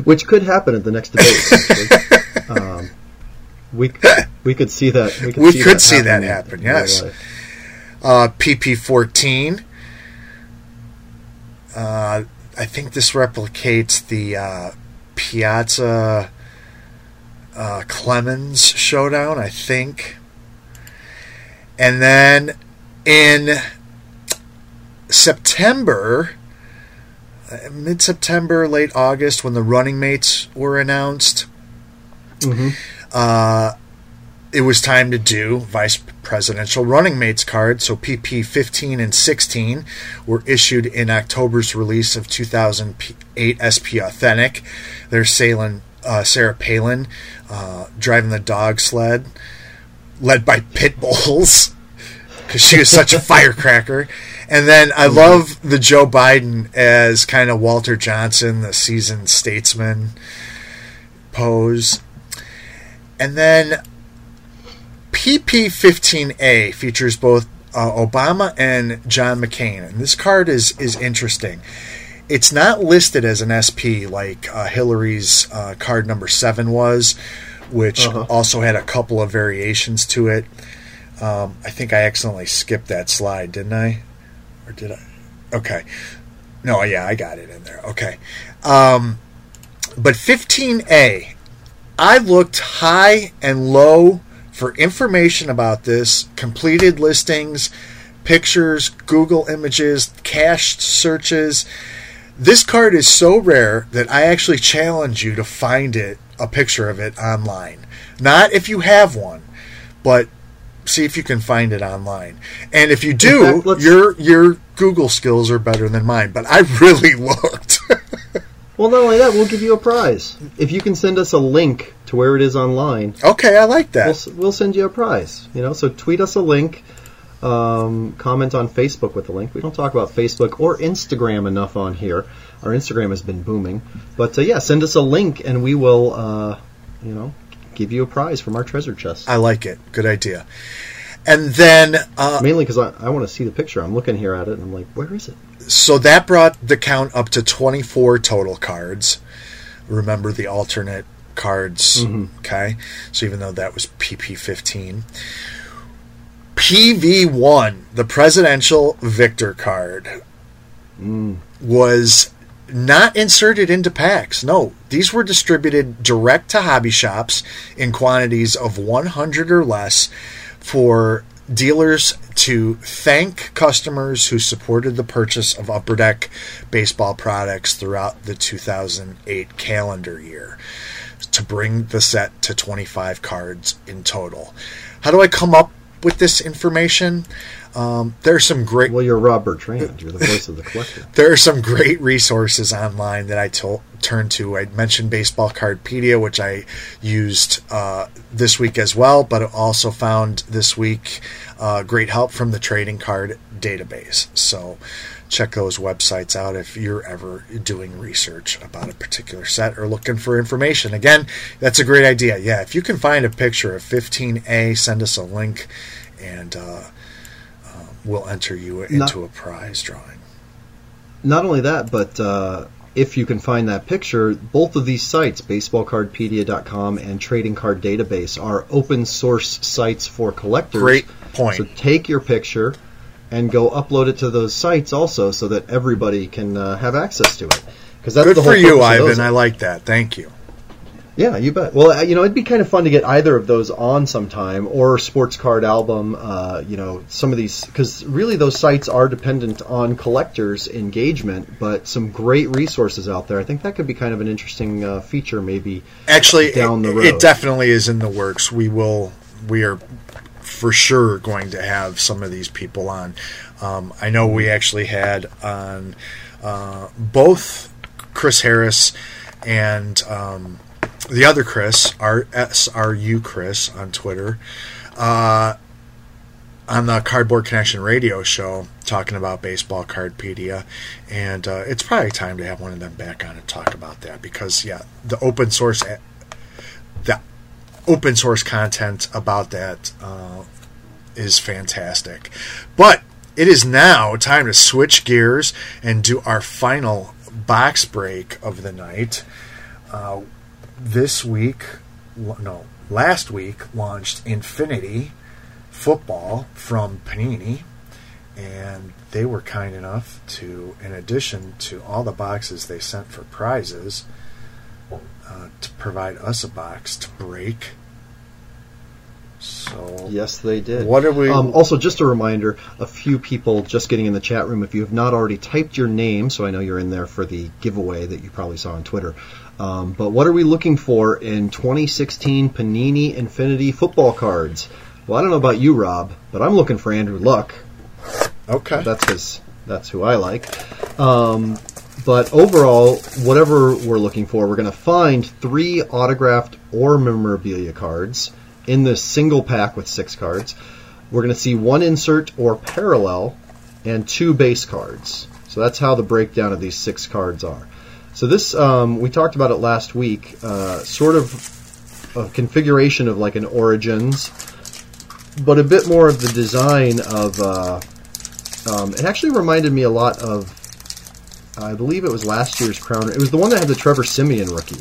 Which could happen at the next debate. um, we we could see that we could, we see, could that see that happen. Yes, uh, P P fourteen. Uh, I think this replicates the uh, Piazza uh, Clemens showdown. I think, and then in September. Mid-September, late August, when the running mates were announced, mm-hmm. uh, it was time to do vice presidential running mates cards. So P P fifteen and sixteen were issued in October's release of two thousand eight S P Authentic. There's Salen, uh, Sarah Palin uh, driving the dog sled, led by pit bulls, because she was such a firecracker. And then I love the Joe Biden as kind of Walter Johnson, the seasoned statesman pose. And then P P fifteen A features both uh, Obama and John McCain. And this card is, is interesting. It's not listed as an S P like uh, Hillary's uh, card number seven was, which uh-huh. also had a couple of variations to it. Um, I think I accidentally skipped that slide, didn't I? Or did I? Okay. No, yeah, I got it in there. Okay. Um, but fifteen A I looked high and low for information about this, completed listings, pictures, Google images, cached searches. This card is so rare that I actually challenge you to find it, a picture of it online. Not if you have one, but see if you can find it online. And if you do, fact, your your Google skills are better than mine. But I really looked. Well, not only that, we'll give you a prize. If you can send us a link to where it is online. Okay, I like that. We'll, we'll send you a prize. You know, so tweet us a link. Um, comment on Facebook with the link. We don't talk about Facebook or Instagram enough on here. Our Instagram has been booming. But, uh, yeah, send us a link and we will, uh, you know, give you a prize from our treasure chest. I like it. Good idea. And then... Uh, mainly because I, I want to see the picture. I'm looking here at it and I'm like, where is it? So that brought the count up to twenty-four total cards. Remember the alternate cards. Mm-hmm. Okay? So even though that was P P fifteen... P V one, the Presidential Victor card, mm. was not inserted into packs. No, these were distributed direct to hobby shops in quantities of one hundred or less for dealers to thank customers who supported the purchase of Upper Deck baseball products throughout the two thousand eight calendar year, to bring the set to twenty-five cards in total. How do I come up with this information? Um, there's some great... Well, you're Rob Bertrand. You're the voice of the collector. There are some great resources online that I to- turned to. I mentioned Baseball Cardpedia, which I used uh, this week as well, but also found this week uh, great help from the Trading Card Database. So check those websites out if you're ever doing research about a particular set or looking for information. Again, that's a great idea. Yeah, if you can find a picture of fifteen A, send us a link, and uh, uh, we'll enter you into not, a prize drawing. Not only that, but uh, if you can find that picture, both of these sites, baseball cardpedia dot com and Trading Card Database, are open source sites for collectors. Great point. So take your picture and go upload it to those sites also, so that everybody can uh, have access to it. Because that's good the whole for you, Ivan. I like that. Thank you. Yeah, you bet. Well, you know, it'd be kind of fun to get either of those on sometime, or Sports Card Album. Uh, you know, some of these, because really those sites are dependent on collectors' engagement. But some great resources out there. I think that could be kind of an interesting uh, feature, maybe. Actually, down it, the road, it definitely is in the works. We will. We are. For sure going to have some of these people on. Um, I know we actually had on uh, both Chris Harris and um, the other Chris, our S R U Chris on Twitter, uh, on the Cardboard Connection radio show talking about Baseball Cardpedia. And uh, it's probably time to have one of them back on and talk about that, because, yeah, the open source... A- the open source content about that uh, is fantastic. But it is now time to switch gears and do our final box break of the night. Uh, this week, no, last week launched Infinity Football from Panini, and they were kind enough to, in addition to all the boxes they sent for prizes, Uh, to provide us a box to break. So yes, they did. What are we? Um, also, just a reminder: a few people just getting in the chat room. If you have not already typed your name, so I know you're in there for the giveaway that you probably saw on Twitter. Um, but what are we looking for in twenty sixteen Panini Infinity Football cards? Well, I don't know about you, Rob, but I'm looking for Andrew Luck. Okay, that's his. That's who I like. Um, But overall, whatever we're looking for, we're going to find three autographed or memorabilia cards in this single pack with six cards. We're going to see one insert or parallel and two base cards. So that's how the breakdown of these six cards are. So this, um, we talked about it last week, uh, sort of a configuration of like an Origins, but a bit more of the design of... Uh, um, it actually reminded me a lot of... I believe it was last year's Crowner. It was the one that had the Trevor Siemian rookie.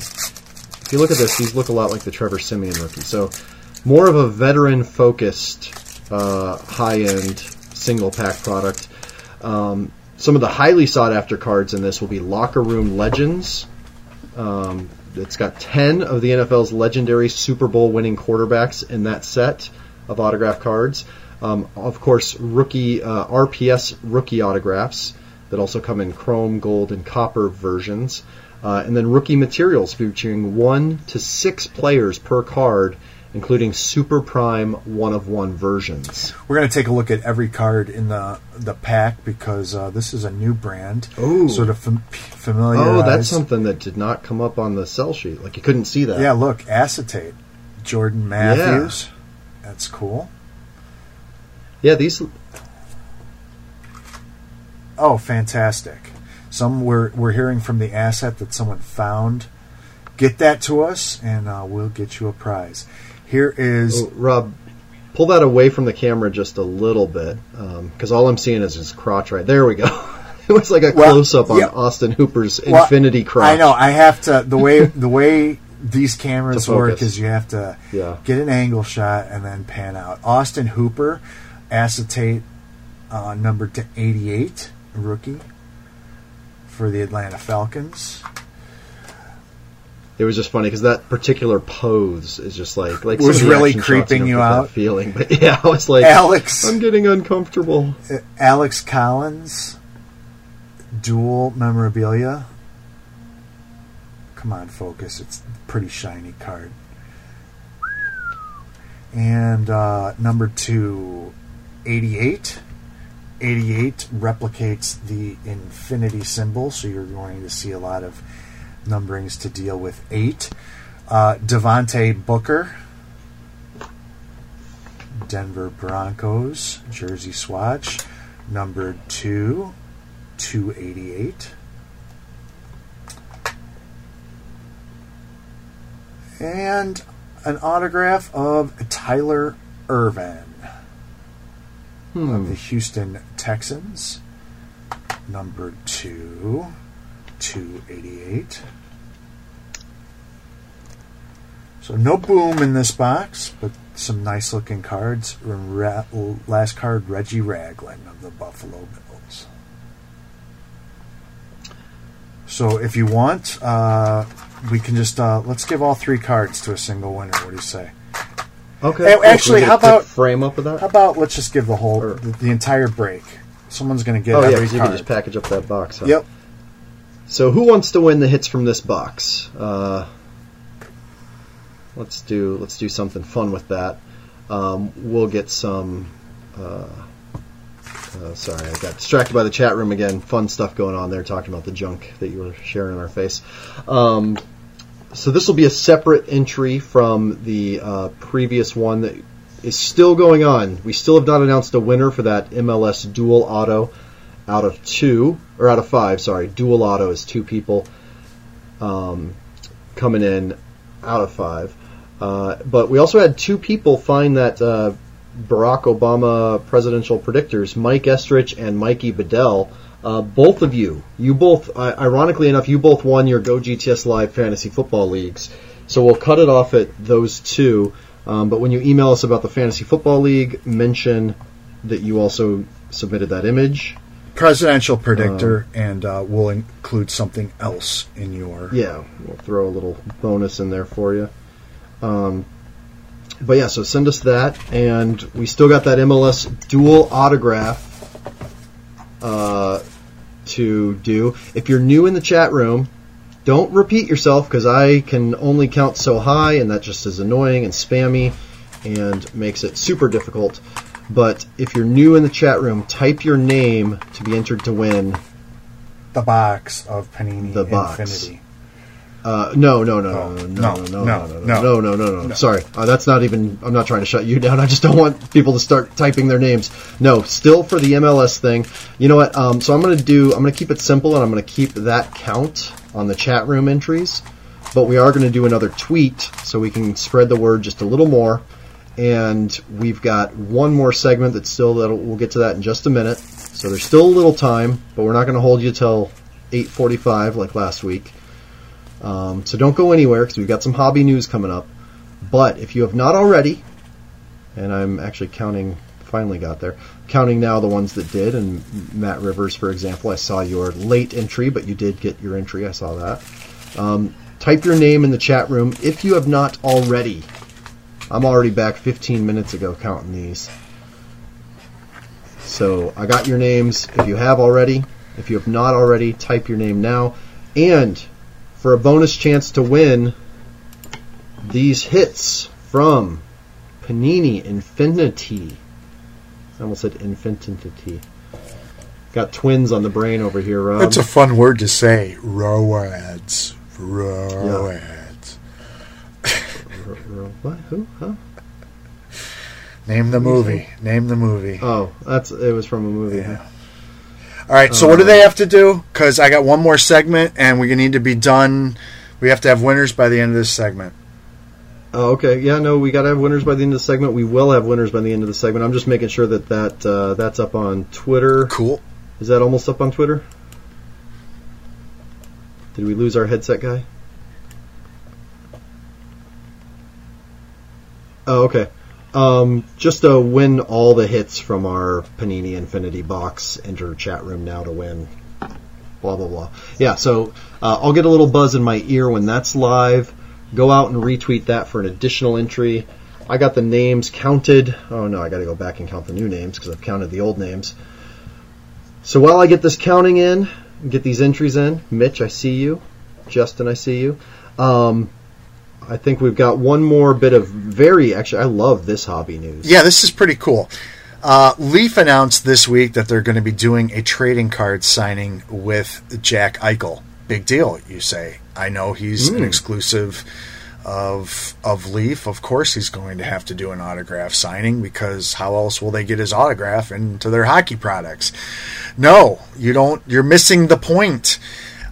If you look at this, these look a lot like the Trevor Siemian rookie. So more of a veteran-focused, uh, high-end single-pack product. Um, some of the highly sought-after cards in this will be Locker Room Legends. Um, it's got ten of the N F L's legendary Super Bowl winning quarterbacks in that set of autograph cards. Um, of course, rookie uh, R P S rookie autographs that also come in chrome, gold, and copper versions. Uh, and then rookie materials featuring one to six players per card, including super prime one-of-one versions. We're going to take a look at every card in the the pack because uh, this is a new brand. Oh. Sort of fam familiarized. Oh, that's something that did not come up on the sell sheet. Like, you couldn't see that. Yeah, look, acetate. Jordan Matthews. Yeah. That's cool. Yeah, these... Oh, fantastic. Some we're, we're hearing from the asset that someone found. Get that to us, and uh, we'll get you a prize. Here is... Oh, Rob, pull that away from the camera just a little bit, because um, all I'm seeing is his crotch right there. We go. It was like a well, close-up on yeah. Austin Hooper's well, infinity crotch. I know. I have to... The way, the way these cameras work is you have to yeah. get an angle shot and then pan out. Austin Hooper, acetate uh, number to eighty-eight, rookie for the Atlanta Falcons. It was just funny because that particular pose is just like like was really creeping you out. That feeling, but yeah, I was like, Alex, I'm getting uncomfortable. Uh, Alex Collins, dual memorabilia. Come on, focus. It's a pretty shiny card. And uh, number two, eighty-eight. eighty-eight replicates the infinity symbol, so you're going to see a lot of numberings to deal with. Eight, uh, Devontae Booker, Denver Broncos jersey swatch, number two, two eighty-eight, and an autograph of Tyler Irvin. Hmm. Of the Houston Texans, number two, two eighty-eight. So no boom in this box, but some nice looking cards. Last card, Reggie Ragland of the Buffalo Bills. So if you want, uh, we can just, uh, let's give all three cards to a single winner. What do you say? Okay. Actually, how about frame up with that? How about let's just give the whole the, the entire break. Someone's going to get. Oh every yeah, card. You can just package up that box. Huh? Yep. So who wants to win the hits from this box? Uh, let's do let's do something fun with that. Um, we'll get some. Uh, uh, sorry, I got distracted by the chat room again. Fun stuff going on there, talking about the junk that you were sharing in our face. Um, So this will be a separate entry from the uh, previous one that is still going on. We still have not announced a winner for that M L S dual auto out of two, or out of five, sorry. Dual auto is two people um, coming in out of five. Uh, but we also had two people find that uh, Barack Obama presidential predictors, Mike Estrich and Mikey Bedell. Uh, both of you, you both, uh, ironically enough, you both won your Go G T S Live Fantasy Football Leagues. So we'll cut it off at those two. Um, but when you email us about the Fantasy Football League, mention that you also submitted that image. Presidential predictor, uh, and uh, we'll include something else in your... Yeah, we'll throw a little bonus in there for you. Um, but yeah, so send us that. And we still got that M L S dual autograph Uh, to do. If you're new in the chat room, don't repeat yourself, because I can only count so high, and that just is annoying and spammy and makes it super difficult. But if you're new in the chat room, type your name to be entered to win the box of Panini the box. Infinity. Uh, no, no, no, no, no, no, no, no, no, no, no, no. Sorry, uh, that's not even. I'm not trying to shut you down. I just don't want people to start typing their names. No, still for the M L S thing. You know what? Um, so I'm gonna do. I'm gonna keep it simple, and I'm gonna keep that count on the chat room entries. But we are gonna do another tweet so we can spread the word just a little more. And we've got one more segment that's still that we'll get to that in just a minute. So there's still a little time, but we're not gonna hold you till eight forty-five like last week. Um, so don't go anywhere, because we've got some hobby news coming up. But if you have not already, and I'm actually counting, finally got there, counting now the ones that did, and Matt Rivers, for example, I saw your late entry, but you did get your entry, I saw that. Um, Type your name in the chat room if you have not already. I'm already back fifteen minutes ago counting these. So I got your names if you have already. If you have not already, type your name now. And for a bonus chance to win these hits from Panini Infinity. I almost said Infinity. Got twins on the brain over here, Rob. That's a fun word to say. Roads. Roads. What? Who? Huh? Name the movie. Name the movie. Oh, that's it was from a movie. Yeah. Huh? All right, so uh, what do they have to do? Because I got one more segment, and we need to be done. We have to have winners by the end of this segment. Oh, okay. Yeah, no, we got to have winners by the end of the segment. We will have winners by the end of the segment. I'm just making sure that, that uh, that's up on Twitter. Cool. Is that almost up on Twitter? Did we lose our headset guy? Oh, okay. Um, just to win all the hits from our Panini Infinity box. Enter chat room now to win. Blah, blah, blah. Yeah, so uh, I'll get a little buzz in my ear when that's live. Go out and retweet that for an additional entry. I got the names counted. Oh, no, I got to go back and count the new names because I've counted the old names. So while I get this counting in, get these entries in, Mitch, I see you. Justin, I see you. Um... I think we've got one more bit of very, actually, I love this hobby news. Yeah, this is pretty cool. Uh, Leaf announced this week that they're going to be doing a trading card signing with Jack Eichel. Big deal, you say. I know he's mm. an exclusive of of Leaf. Of course he's going to have to do an autograph signing because how else will they get his autograph into their hockey products? No, you don't. You're missing the point.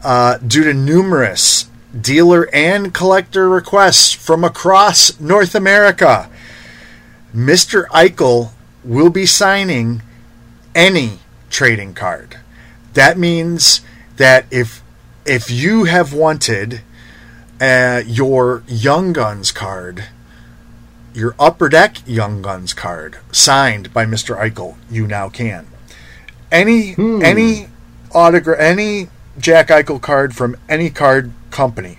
Uh, due to numerous dealer and collector requests from across North America, Mister Eichel will be signing any trading card. That means that if if you have wanted uh, your Young Guns card, your Upper Deck Young Guns card signed by Mister Eichel, you now can. Any hmm. any autograph, any Jack Eichel card from any card company,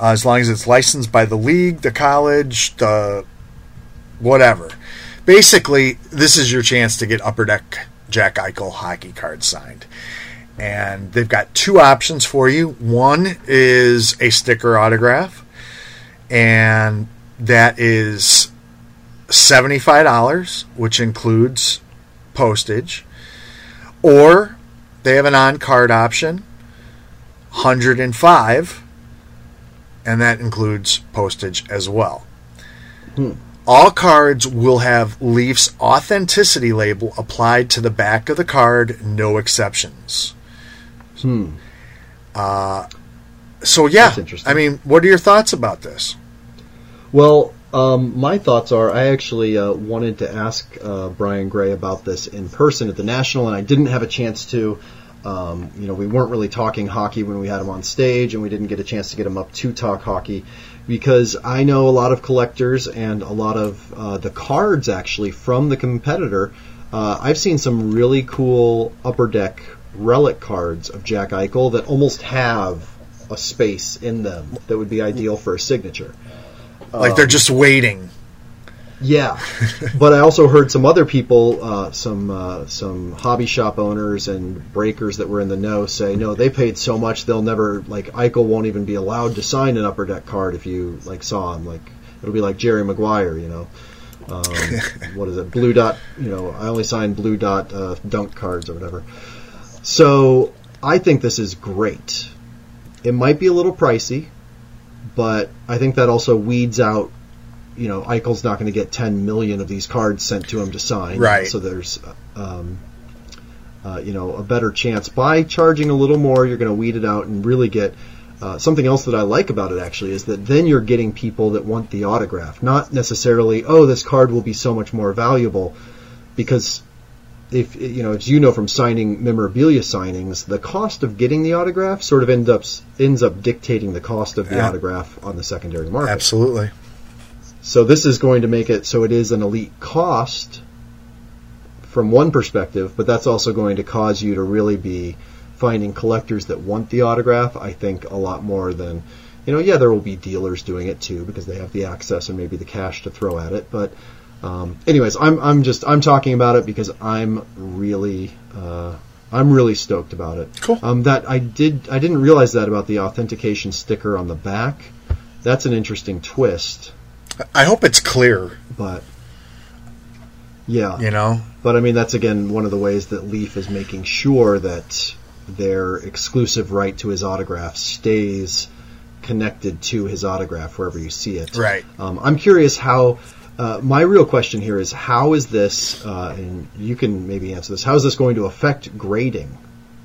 uh, as long as it's licensed by the league, the college, the whatever. Basically, this is your chance to get Upper Deck Jack Eichel hockey card signed. And they've got two options for you. One is a sticker autograph, and that is seventy-five dollars, which includes postage. Or they have an on-card option, one hundred five, and that includes postage as well. Hmm. All cards will have Leaf's authenticity label applied to the back of the card, no exceptions. Hmm. Uh, so, yeah, I mean, what are your thoughts about this? Well, um, my thoughts are I actually uh, wanted to ask uh, Brian Gray about this in person at the National, and I didn't have a chance to. Um, you know, we weren't really talking hockey when we had him on stage, and we didn't get a chance to get him up to talk hockey because I know a lot of collectors and a lot of uh, the cards actually from the competitor. Uh, I've seen some really cool Upper Deck relic cards of Jack Eichel that almost have a space in them that would be ideal for a signature. Like um, they're just waiting. Yeah, but I also heard some other people, uh, some uh, some hobby shop owners and breakers that were in the know say, no, they paid so much they'll never, like, Eichel won't even be allowed to sign an Upper Deck card if you, like, saw him. Like, it'll be like Jerry Maguire, you know. Um, what is it? Blue Dot, you know, I only sign Blue Dot uh, dunk cards or whatever. So I think this is great. It might be a little pricey, but I think that also weeds out, you know, Eichel's not going to get ten million of these cards sent to him to sign. Right. So there's, um, uh, you know, a better chance. By charging a little more, you're going to weed it out and really get uh, something else that I like about it, actually, is that then you're getting people that want the autograph. Not necessarily, oh, this card will be so much more valuable, because, if you know, as you know from signing memorabilia signings, the cost of getting the autograph sort of end up, ends up dictating the cost of the yeah. autograph on the secondary market. Absolutely. So this is going to make it so it is an elite cost from one perspective, but that's also going to cause you to really be finding collectors that want the autograph, I think, a lot more than, you know, yeah, there will be dealers doing it too because they have the access and maybe the cash to throw at it. But um, anyways, I'm, I'm just, I'm talking about it because I'm really, uh, I'm really stoked about it. Cool. Um, that I did, I didn't realize that about the authentication sticker on the back. That's an interesting twist. I hope it's clear. But yeah, you know, but I mean, that's again, one of the ways that Leaf is making sure that their exclusive right to his autograph stays connected to his autograph wherever you see it. Right. Um, I'm curious how, uh, my real question here is, how is this, uh, and you can maybe answer this, how is this going to affect grading?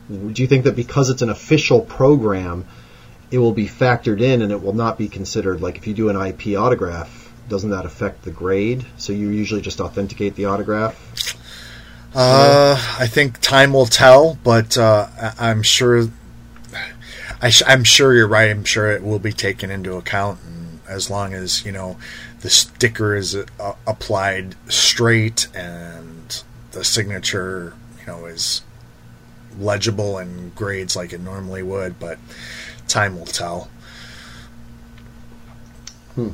Do you think that because it's an official program, it will be factored in and it will not be considered, like if you do an I P autograph, doesn't that affect the grade? So you usually just authenticate the autograph? Uh, I think time will tell, but uh, I'm sure. I sh- I'm sure you're right. I'm sure it will be taken into account, and as long as you know the sticker is uh, applied straight and the signature, you know, is legible and grades like it normally would. But time will tell. Hmm.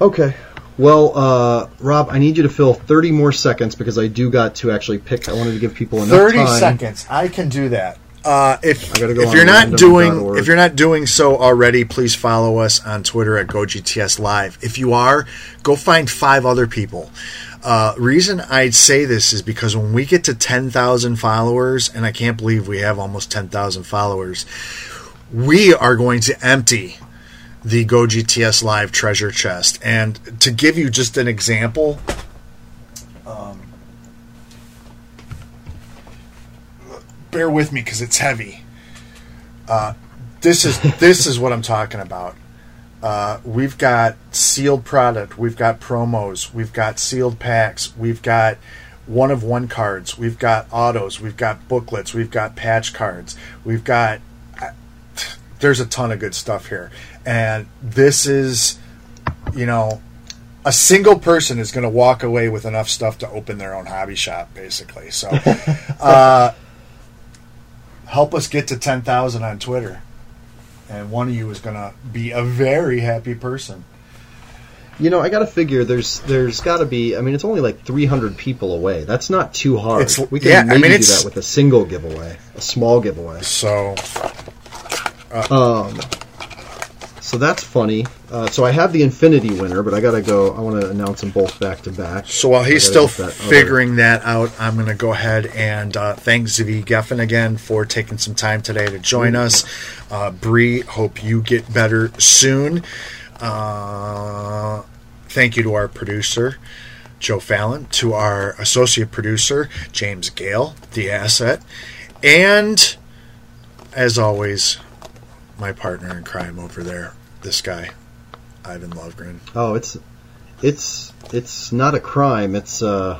Okay. Well, uh, Rob, I need you to fill thirty more seconds because I do got to actually pick. I wanted to give people enough thirty time. Seconds. I can do that. Uh, if go if you're not doing if you're not doing so already, please follow us on Twitter at Go G T S Live. If you are, go find five other people. Uh, reason I'd say this is because when we get to ten thousand followers, and I can't believe we have almost ten thousand followers, we are going to empty the Go G T S Live treasure chest. And to give you just an example, um, bear with me because it's heavy. Uh, this is this is what I'm talking about. Uh, we've got sealed product, we've got promos, we've got sealed packs, we've got one of one cards, we've got autos, we've got booklets, we've got patch cards, we've got uh, there's a ton of good stuff here. And this is, you know, a single person is going to walk away with enough stuff to open their own hobby shop, basically. So uh, help us get to ten thousand on Twitter. And one of you is going to be a very happy person. You know, I got to figure there's there's got to be, I mean, it's only like three hundred people away. That's not too hard. It's, we can yeah, maybe I mean, do that with a single giveaway, a small giveaway. So... Uh, um... So that's funny. Uh, so I have the Infinity winner, but I gotta go. I want to announce them both back to back. So while he's still that figuring other. that out, I'm gonna go ahead and uh, thank Zvi Geffen again for taking some time today to join us. Uh, Bree, hope you get better soon. Uh, thank you to our producer, Joe Fallon, to our associate producer, James Gale, the asset, and as always, my partner in crime over there, this guy, Ivan Lovegren. Oh, it's it's it's not a crime. It's uh,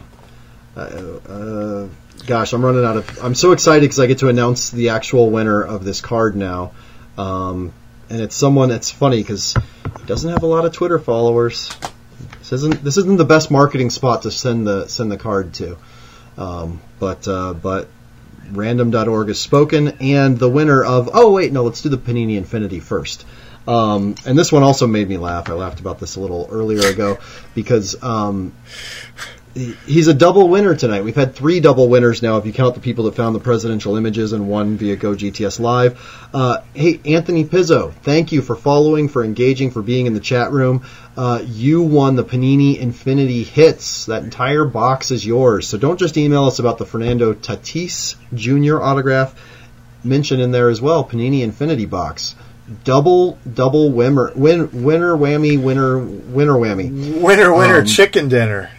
uh, uh gosh, I'm running out of. I'm so excited because I get to announce the actual winner of this card now, um, and it's someone that's funny because he doesn't have a lot of Twitter followers. This isn't this isn't the best marketing spot to send the send the card to, um, but uh, but. random dot org has spoken, and the winner of oh wait no let's do the Panini Infinity first, um, and this one also made me laugh. I laughed about this a little earlier ago because um, he's a double winner tonight. We've had three double winners now if you count the people that found the presidential images and won via Go G T S Live. Uh, hey, Anthony Pizzo, thank you for following, for engaging, for being in the chat room. Uh, you won the Panini Infinity Hits. That entire box is yours. So don't just email us about the Fernando Tatis Junior autograph. Mention in there as well, Panini Infinity box. Double, double winner, win, winner whammy, winner, winner whammy. Winner, winner, um, chicken dinner.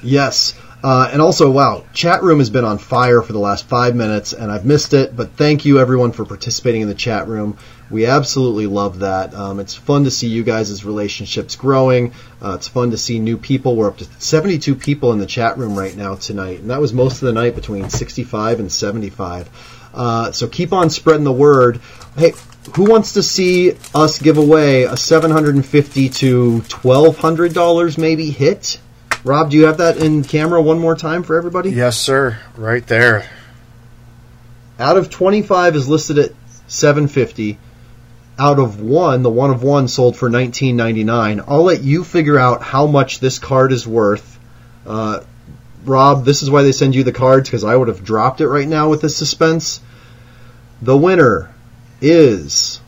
Yes. Uh, and also, wow, chat room has been on fire for the last five minutes, and I've missed it. But thank you, everyone, for participating in the chat room. We absolutely love that. Um, it's fun to see you guys' relationships growing. Uh, it's fun to see new people. We're up to seventy-two people in the chat room right now tonight, and that was most of the night between sixty-five and seventy-five. Uh, so keep on spreading the word. Hey, who wants to see us give away a seven hundred fifty dollars to twelve hundred dollars maybe hit? Rob, do you have that in camera one more time for everybody? Yes, sir. Right there. out of twenty-five is listed at seven fifty. Out of one, the one of one sold for nineteen ninety-nine. I'll let you figure out how much this card is worth. Uh, Rob, this is why they send you the cards, because I would have dropped it right now with this suspense. The winner is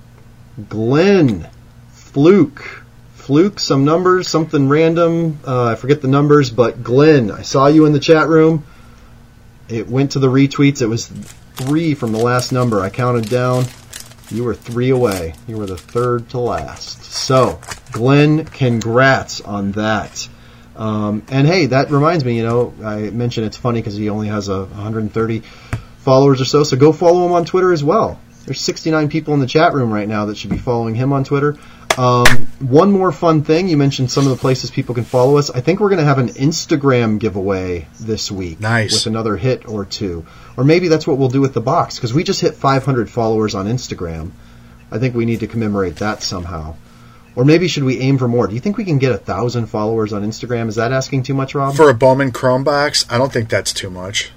Glenn Fluke. Fluke, some numbers, something random. Uh, I forget the numbers, but Glenn, I saw you in the chat room. It went to the retweets. It was three from the last number. I counted down. You were three away. You were the third to last. So, Glenn, congrats on that. Um, and, hey, that reminds me, you know, I mentioned it's funny because he only has a one hundred thirty followers or so, so go follow him on Twitter as well. There's sixty-nine people in the chat room right now that should be following him on Twitter. Um, one more fun thing. You mentioned some of the places people can follow us. I think we're going to have an Instagram giveaway this week. Nice. With another hit or two. Or maybe that's what we'll do with the box, because we just hit five hundred followers on Instagram. I think we need to commemorate that somehow. Or maybe should we aim for more? Do you think we can get one thousand followers on Instagram? Is that asking too much, Rob? For a Bowman Chrome box? I don't think that's too much.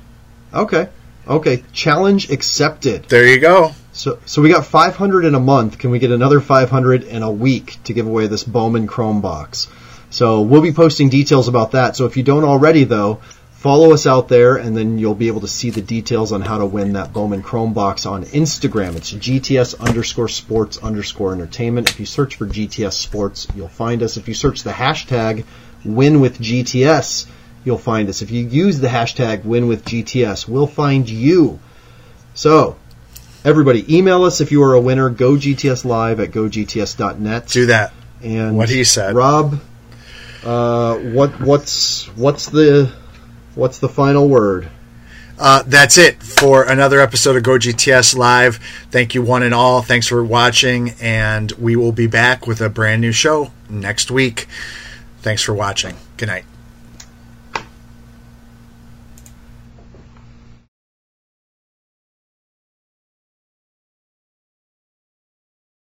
Okay. Okay. Challenge accepted. There you go. So, so we got five hundred in a month. Can we get another five hundred in a week to give away this Bowman Chrome box? So we'll be posting details about that. So if you don't already, though, follow us out there, and then you'll be able to see the details on how to win that Bowman Chrome box on Instagram. It's G T S underscore sports underscore entertainment. If you search for G T S sports, you'll find us. If you search the hashtag win with G T S, you'll find us. If you use the hashtag win with G T S, we'll find you. So... everybody, email us if you are a winner. Go G T S live at go G T S dot net. Do that. And what he said, Rob. Uh, what what's what's the what's the final word? Uh, that's it for another episode of Go G T S Live. Thank you, one and all. Thanks for watching, and we will be back with a brand new show next week. Thanks for watching. Good night.